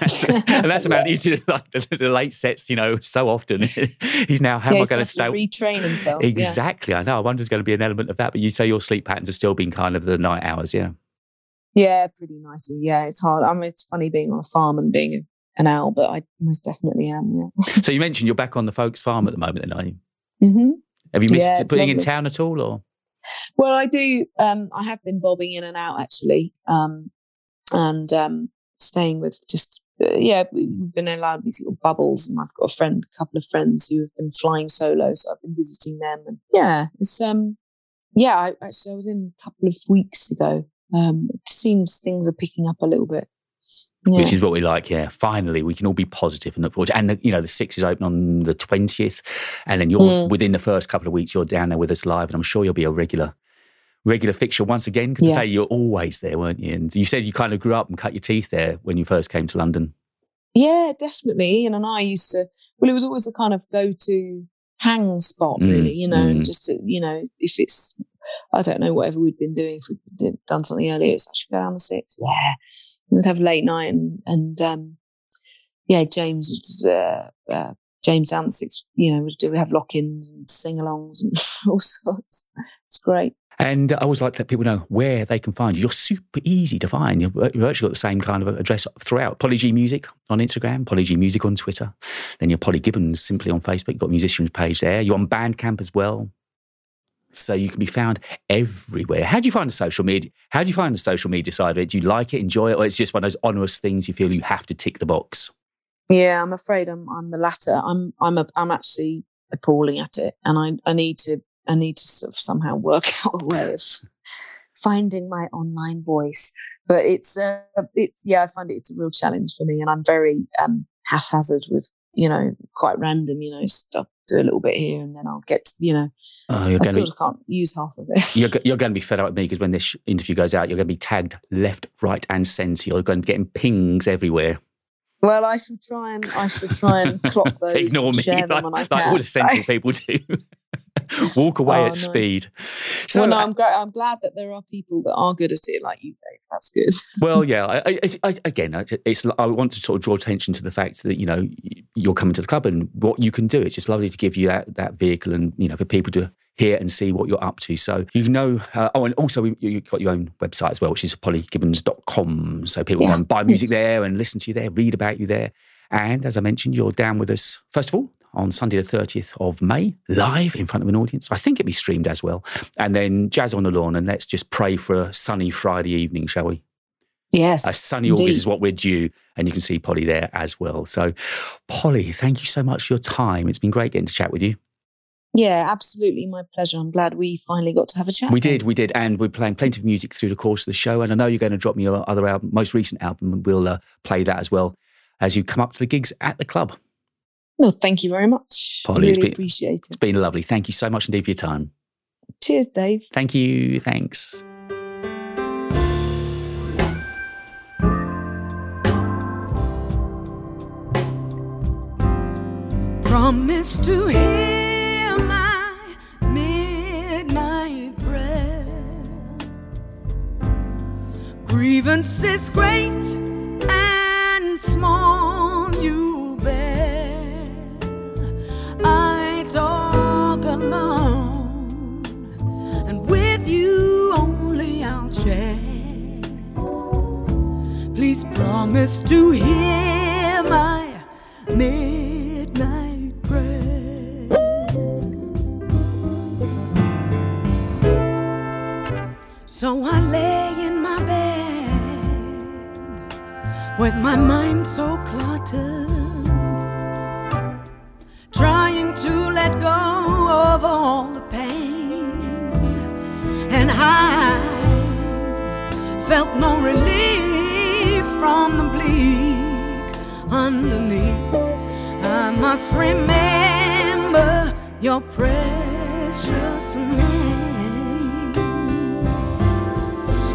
that's about usually like the late sets, you know, so often. He's now, how am I going to stay? Retrain himself. Exactly, yeah. I know. I wonder if there's going to be an element of that, but you say your sleep patterns have still been kind of the night hours, yeah? Yeah, pretty nighty, yeah. It's hard. I mean, it's funny being on a farm and being an owl, but I most definitely am. Yeah. So you mentioned you're back on the folks farm at the moment, then, are you? Mm-hmm. Have you missed being in town at all? Or? Well, I do. I have been bobbing in and out, actually, and staying with just, we've been allowed these little bubbles, and I've got a couple of friends who have been flying solo, so I've been visiting them. And I was in a couple of weeks ago. It seems things are picking up a little bit. Yeah. Which is what we like, yeah. Finally, we can all be positive and look forward to it. And, the 6 is open on the 20th. And then you're within the first couple of weeks, you're down there with us live. And I'm sure you'll be a regular fixture once again. Because I say you're always there, weren't you? And you said you kind of grew up and cut your teeth there when you first came to London. Yeah, definitely. Ian and I used to, well, it was always the kind of go-to hang spot, really, and just, if it's, I don't know, whatever we'd been doing, if we'd done something earlier, it's actually down the 6. Yeah. We'd have late night and James down the 6, we'd have lock-ins and sing-alongs and all sorts. It's great. And I always like to let people know where they can find you. You're super easy to find. You've actually got the same kind of address throughout. Polly G Music on Instagram, Polly G Music on Twitter. Then you're Polly Gibbons simply on Facebook. You've got a musician's page there. You're on Bandcamp as well. So you can be found everywhere. How do you find the social media? How do you find the social media side of it? Do you like it, enjoy it, or it's just one of those onerous things you feel you have to tick the box? Yeah, I'm afraid I'm the latter. I'm actually appalling at it, and I need to sort of somehow work out a way of finding my online voice. But it's I find it's a real challenge for me, and I'm very haphazard with quite random stuff. Do a little bit here and then I'll get to, can't use half of it. You're going to be fed up with me because when this interview goes out, you're going to be tagged left, right and centre. You're going to be getting pings everywhere. Well, I shall try and clock those. Ignore me, share them like all the sensible people do. Walk away at speed. So well, no, I'm glad that there are people that are good at it, like you, Dave. That's good. Well, yeah. I want to sort of draw attention to the fact that you're coming to the club and what you can do. It's just lovely to give you that vehicle and for people to hear and see what you're up to. So and also you've got your own website as well, which is pollygibbons.com. So people can buy music there and listen to you there, read about you there. And as I mentioned, you're down with us first of all on Sunday the 30th of May, live in front of an audience. I think it'll be streamed as well. And then Jazz on the Lawn, and let's just pray for a sunny Friday evening, shall we? Yes. A sunny indeed. August is what we're due, and you can see Polly there as well. So, Polly, thank you so much for your time. It's been great getting to chat with you. Yeah, absolutely. My pleasure. I'm glad we finally got to have a chat. We did. And we're playing plenty of music through the course of the show. And I know you're going to drop me your other album, most recent album, and we'll play that as well as you come up to the gigs at the club. Well, thank you very much. Polly, really appreciate it. It's been lovely. Thank you so much indeed for your time. Cheers, Dave. Thank you. Thanks. Promise to hear my midnight prayer. Grievances great and small you bear. Talk alone, and with you only I'll share. Please promise to hear my midnight prayer. So I lay in my bed with my mind so cluttered, trying to let go of all the pain, and I felt no relief from the bleak underneath. I must remember your precious name.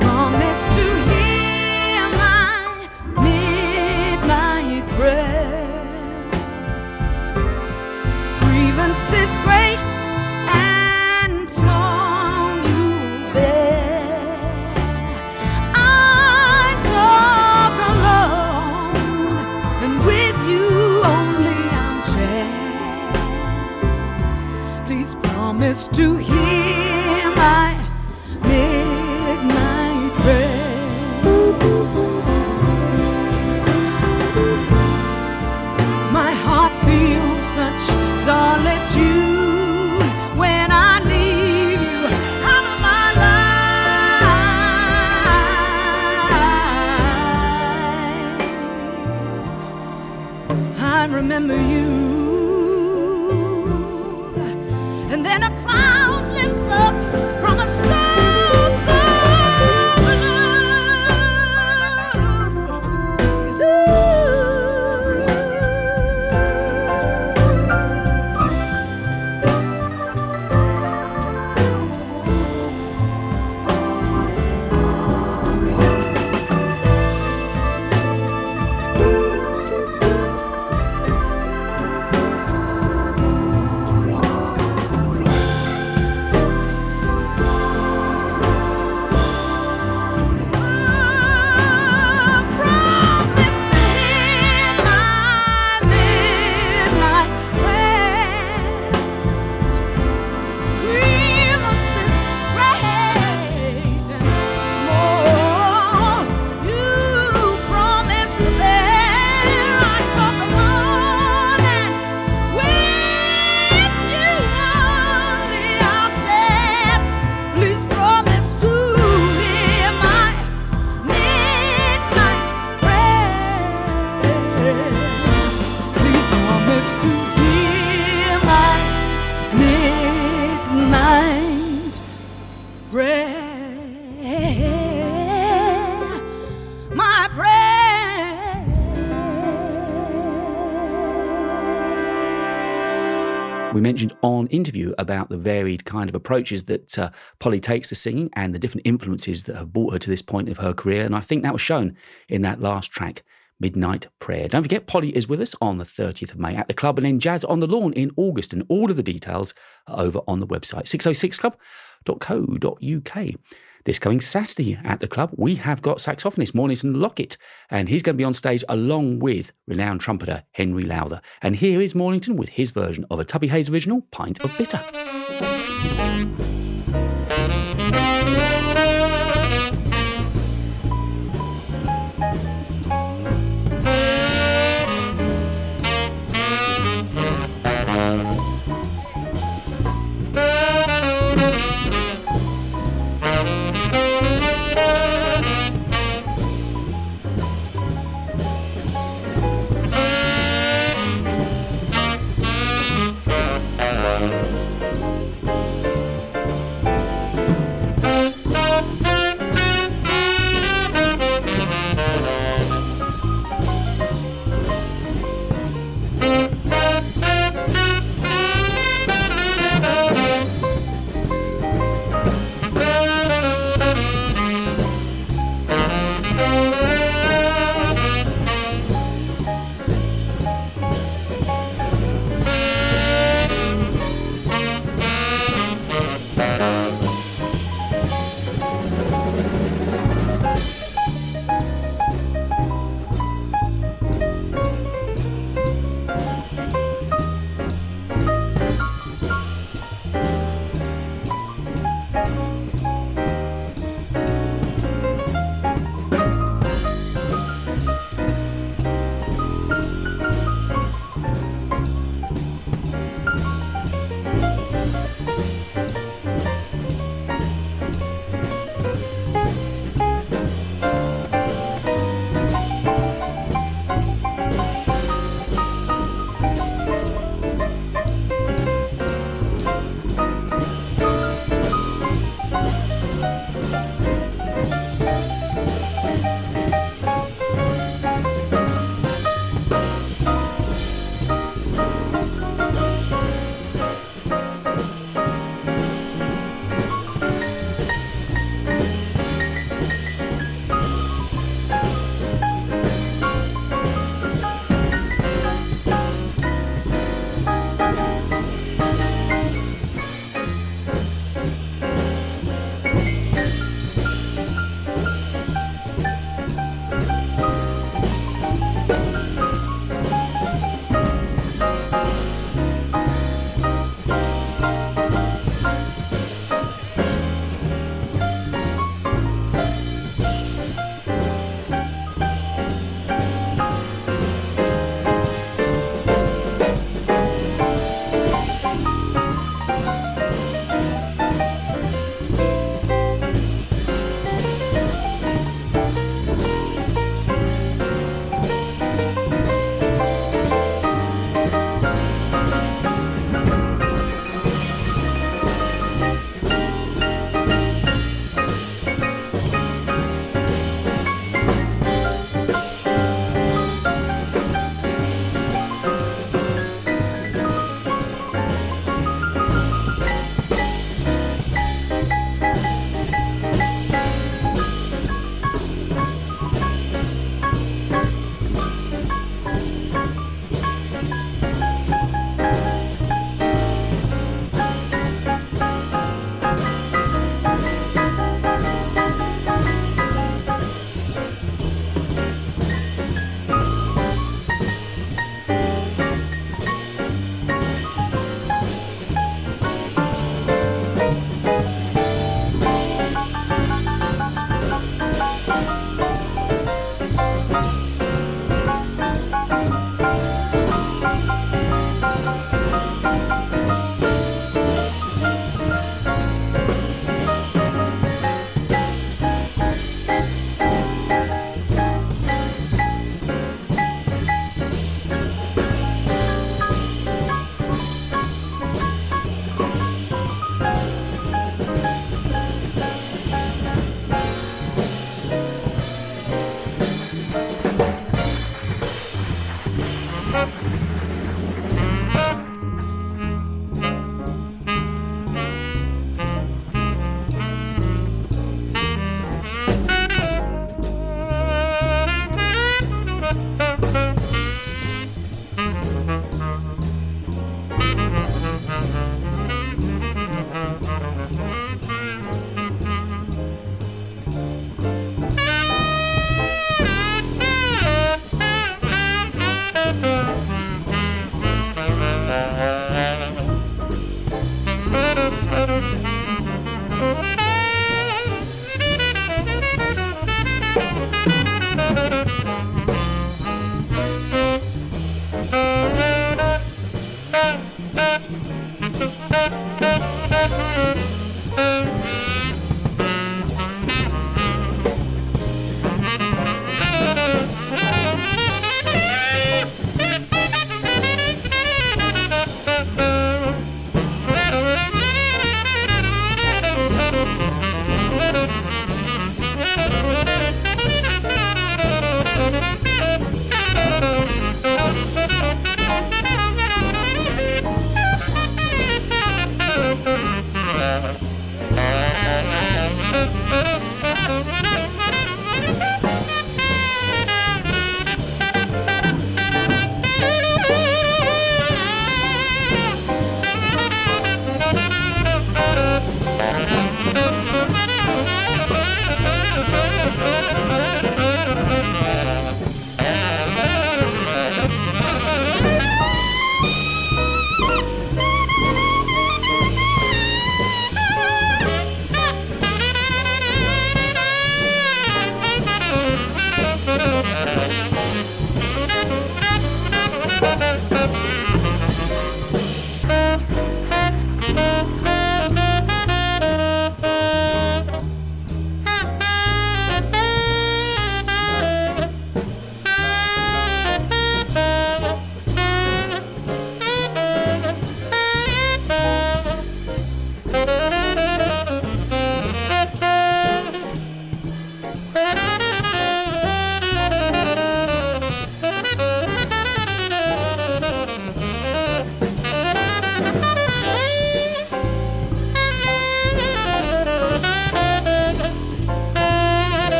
Promise to hear my midnight prayer. Grievances great. Promise to hear my midnight prayer. My heart feels such solitude when I leave you out of my life. I remember you. Mentioned on interview about the varied kind of approaches that Polly takes to singing and the different influences that have brought her to this point of her career, and I think that was shown in that last track, Midnight Prayer. Don't forget, Polly is with us on the 30th of May at the club and then Jazz on the Lawn in August, and all of the details are over on the website 606club.co.uk. This coming Saturday at the club, we have got saxophonist Mornington Lockett, and he's going to be on stage along with renowned trumpeter Henry Lowther. And here is Mornington with his version of a Tubby Hayes original, Pint of Bitter.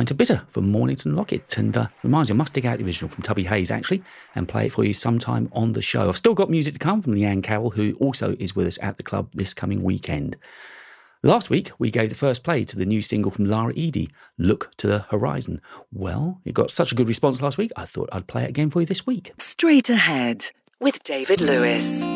Pint of Bitter from Mornington Lockett. And reminds me, I must dig out the original from Tubby Hayes, actually, and play it for you sometime on the show. I've still got music to come from Leanne Carroll, who also is with us at the club this coming weekend. Last week, we gave the first play to the new single from Lara Eady, Look to the Horizon. Well, it got such a good response last week, I thought I'd play it again for you this week. Straight Ahead with David Lewis.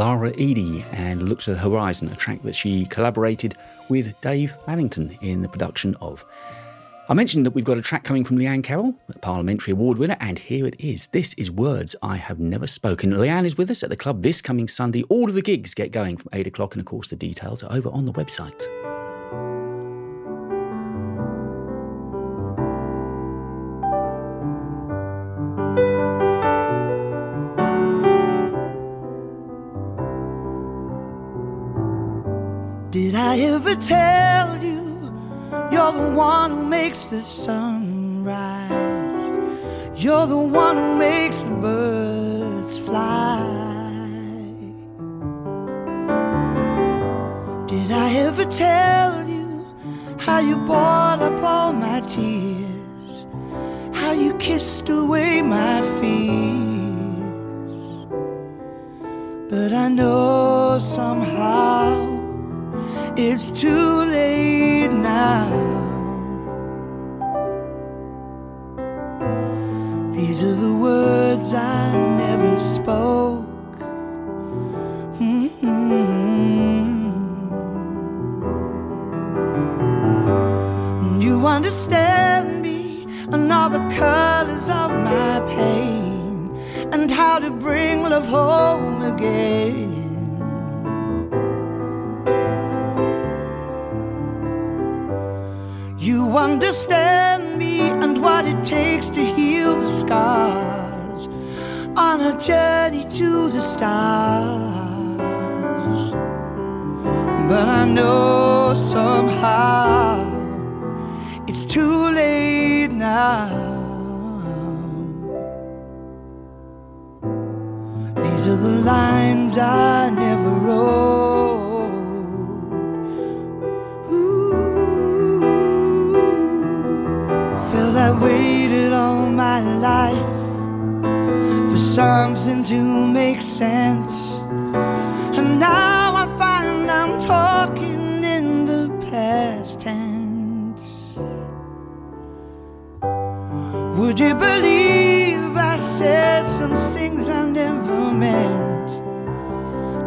Lara Eady and Look to the Horizon, a track that she collaborated with Dave Allington in the production of. I mentioned that we've got a track coming from Leanne Carroll, a Parliamentary Award winner, and here it is. This is Words I Have Never Spoken. Leanne is with us at the club this coming Sunday. All of the gigs get going from 8 o'clock, and of course the details are over on the website. Did I ever tell you you're the one who makes the sun rise? You're the one who makes the birds fly. Did I ever tell you how you bought up all my tears, how you kissed away my fears? But I know somehow it's too late now. These are the words I never spoke. Mm-hmm. You understand me and all the colors of my pain, and how to bring love home again. You understand me and what it takes to heal the scars on a journey to the stars. But I know somehow it's too late now. These are the lines I never wrote. I waited all my life for something to make sense, and now I find I'm talking in the past tense. Would you believe I said some things I never meant?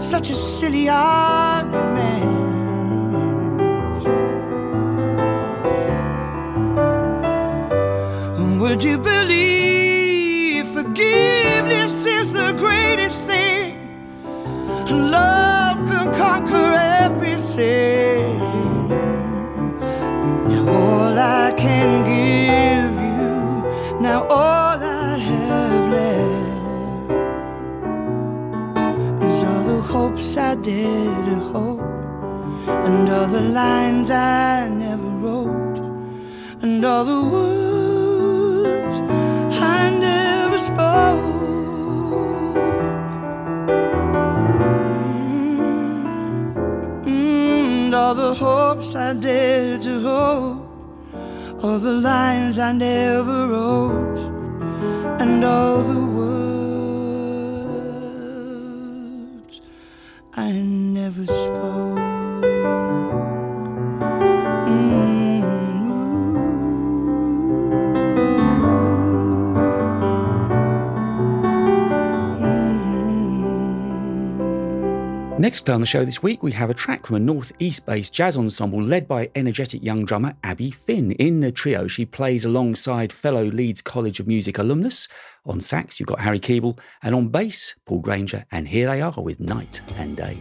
Such a silly argument. Would you believe forgiveness is the greatest thing, and love can conquer everything? Now all I can give you, now all I have left, is all the hopes I did to hope, and all the lines I never wrote, and all the words spoke. All the hopes I dared to hope, all the lines I never wrote, and all the words I never spoke. Next play on the show this week, we have a track from a northeast-based jazz ensemble led by energetic young drummer Abby Finn. In the trio, she plays alongside fellow Leeds College of Music alumnus. On sax, you've got Harry Keeble, and on bass, Paul Granger. And here they are with Night and Day.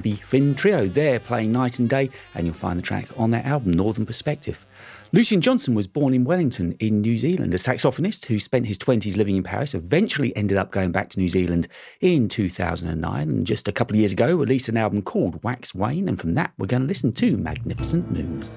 Abby Finn Trio. They're playing Night and Day, and you'll find the track on their album, Northern Perspective. Lucien Johnson was born in Wellington in New Zealand, a saxophonist who spent his 20s living in Paris, eventually ended up going back to New Zealand in 2009, and just a couple of years ago released an album called Wax Wane, and from that we're going to listen to Magnificent Moon.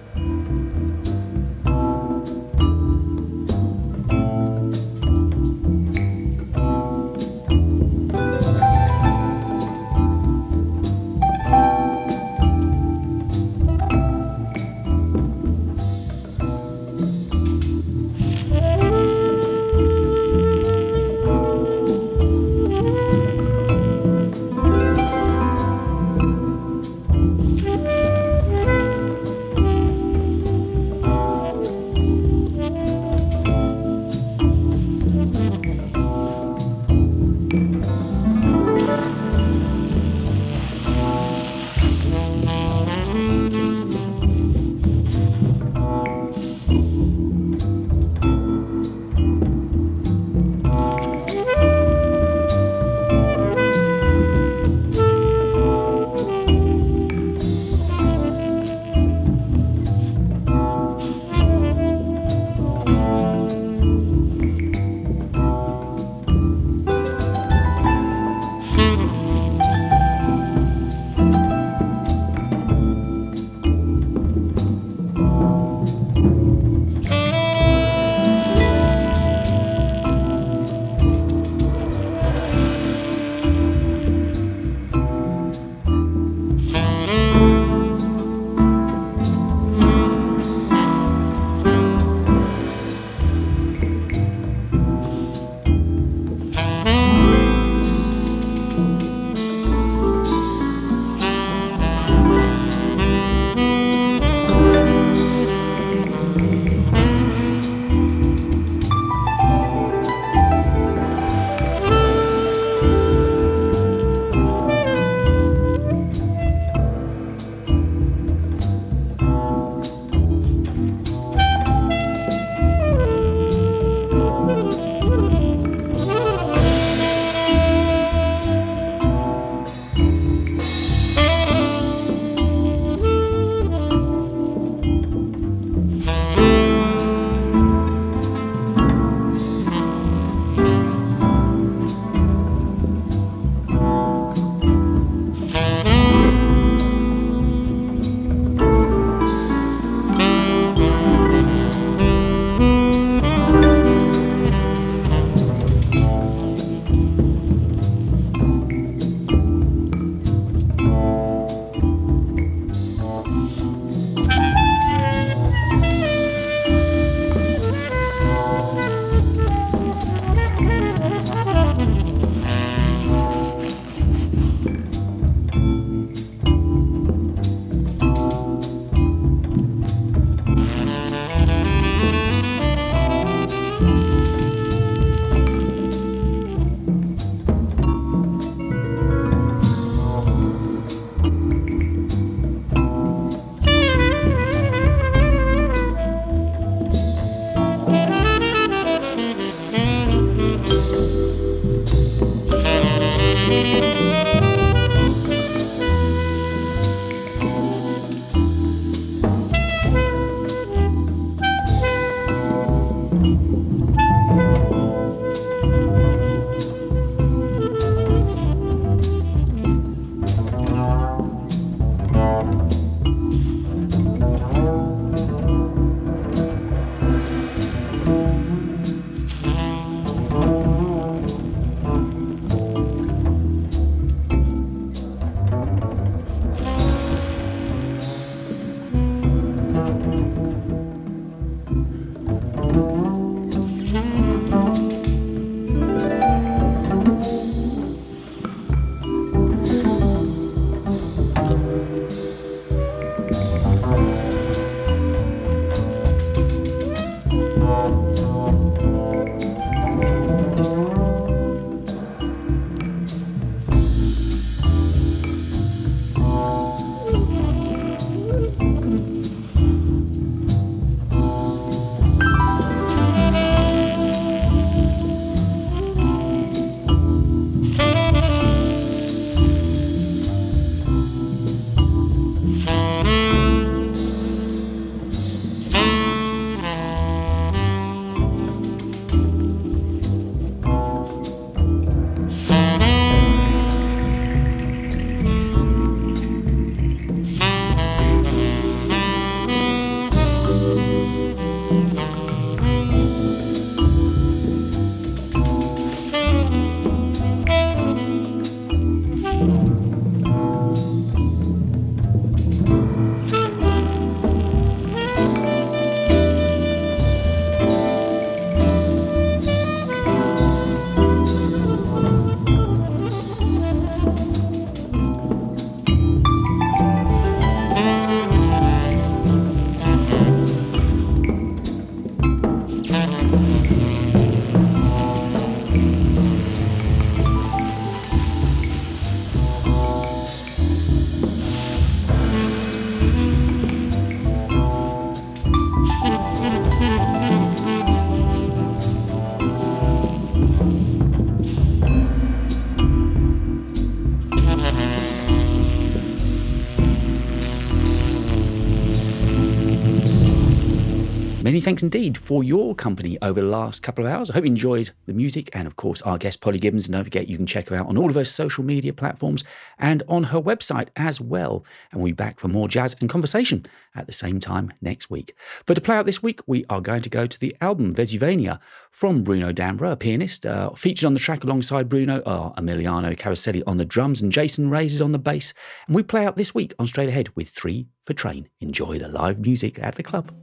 thanks indeed for your company over the last couple of hours. I hope you enjoyed the music and, of course, our guest, Polly Gibbons. And don't forget, you can check her out on all of her social media platforms and on her website as well. And we'll be back for more jazz and conversation at the same time next week. But to play out this week, we are going to go to the album Vesuvania from Bruno D'Ambra, a pianist, featured on the track alongside Bruno are Emiliano Caroselli on the drums and Jason Reyes on the bass. And we play out this week on Straight Ahead with Three for Train. Enjoy the live music at the club.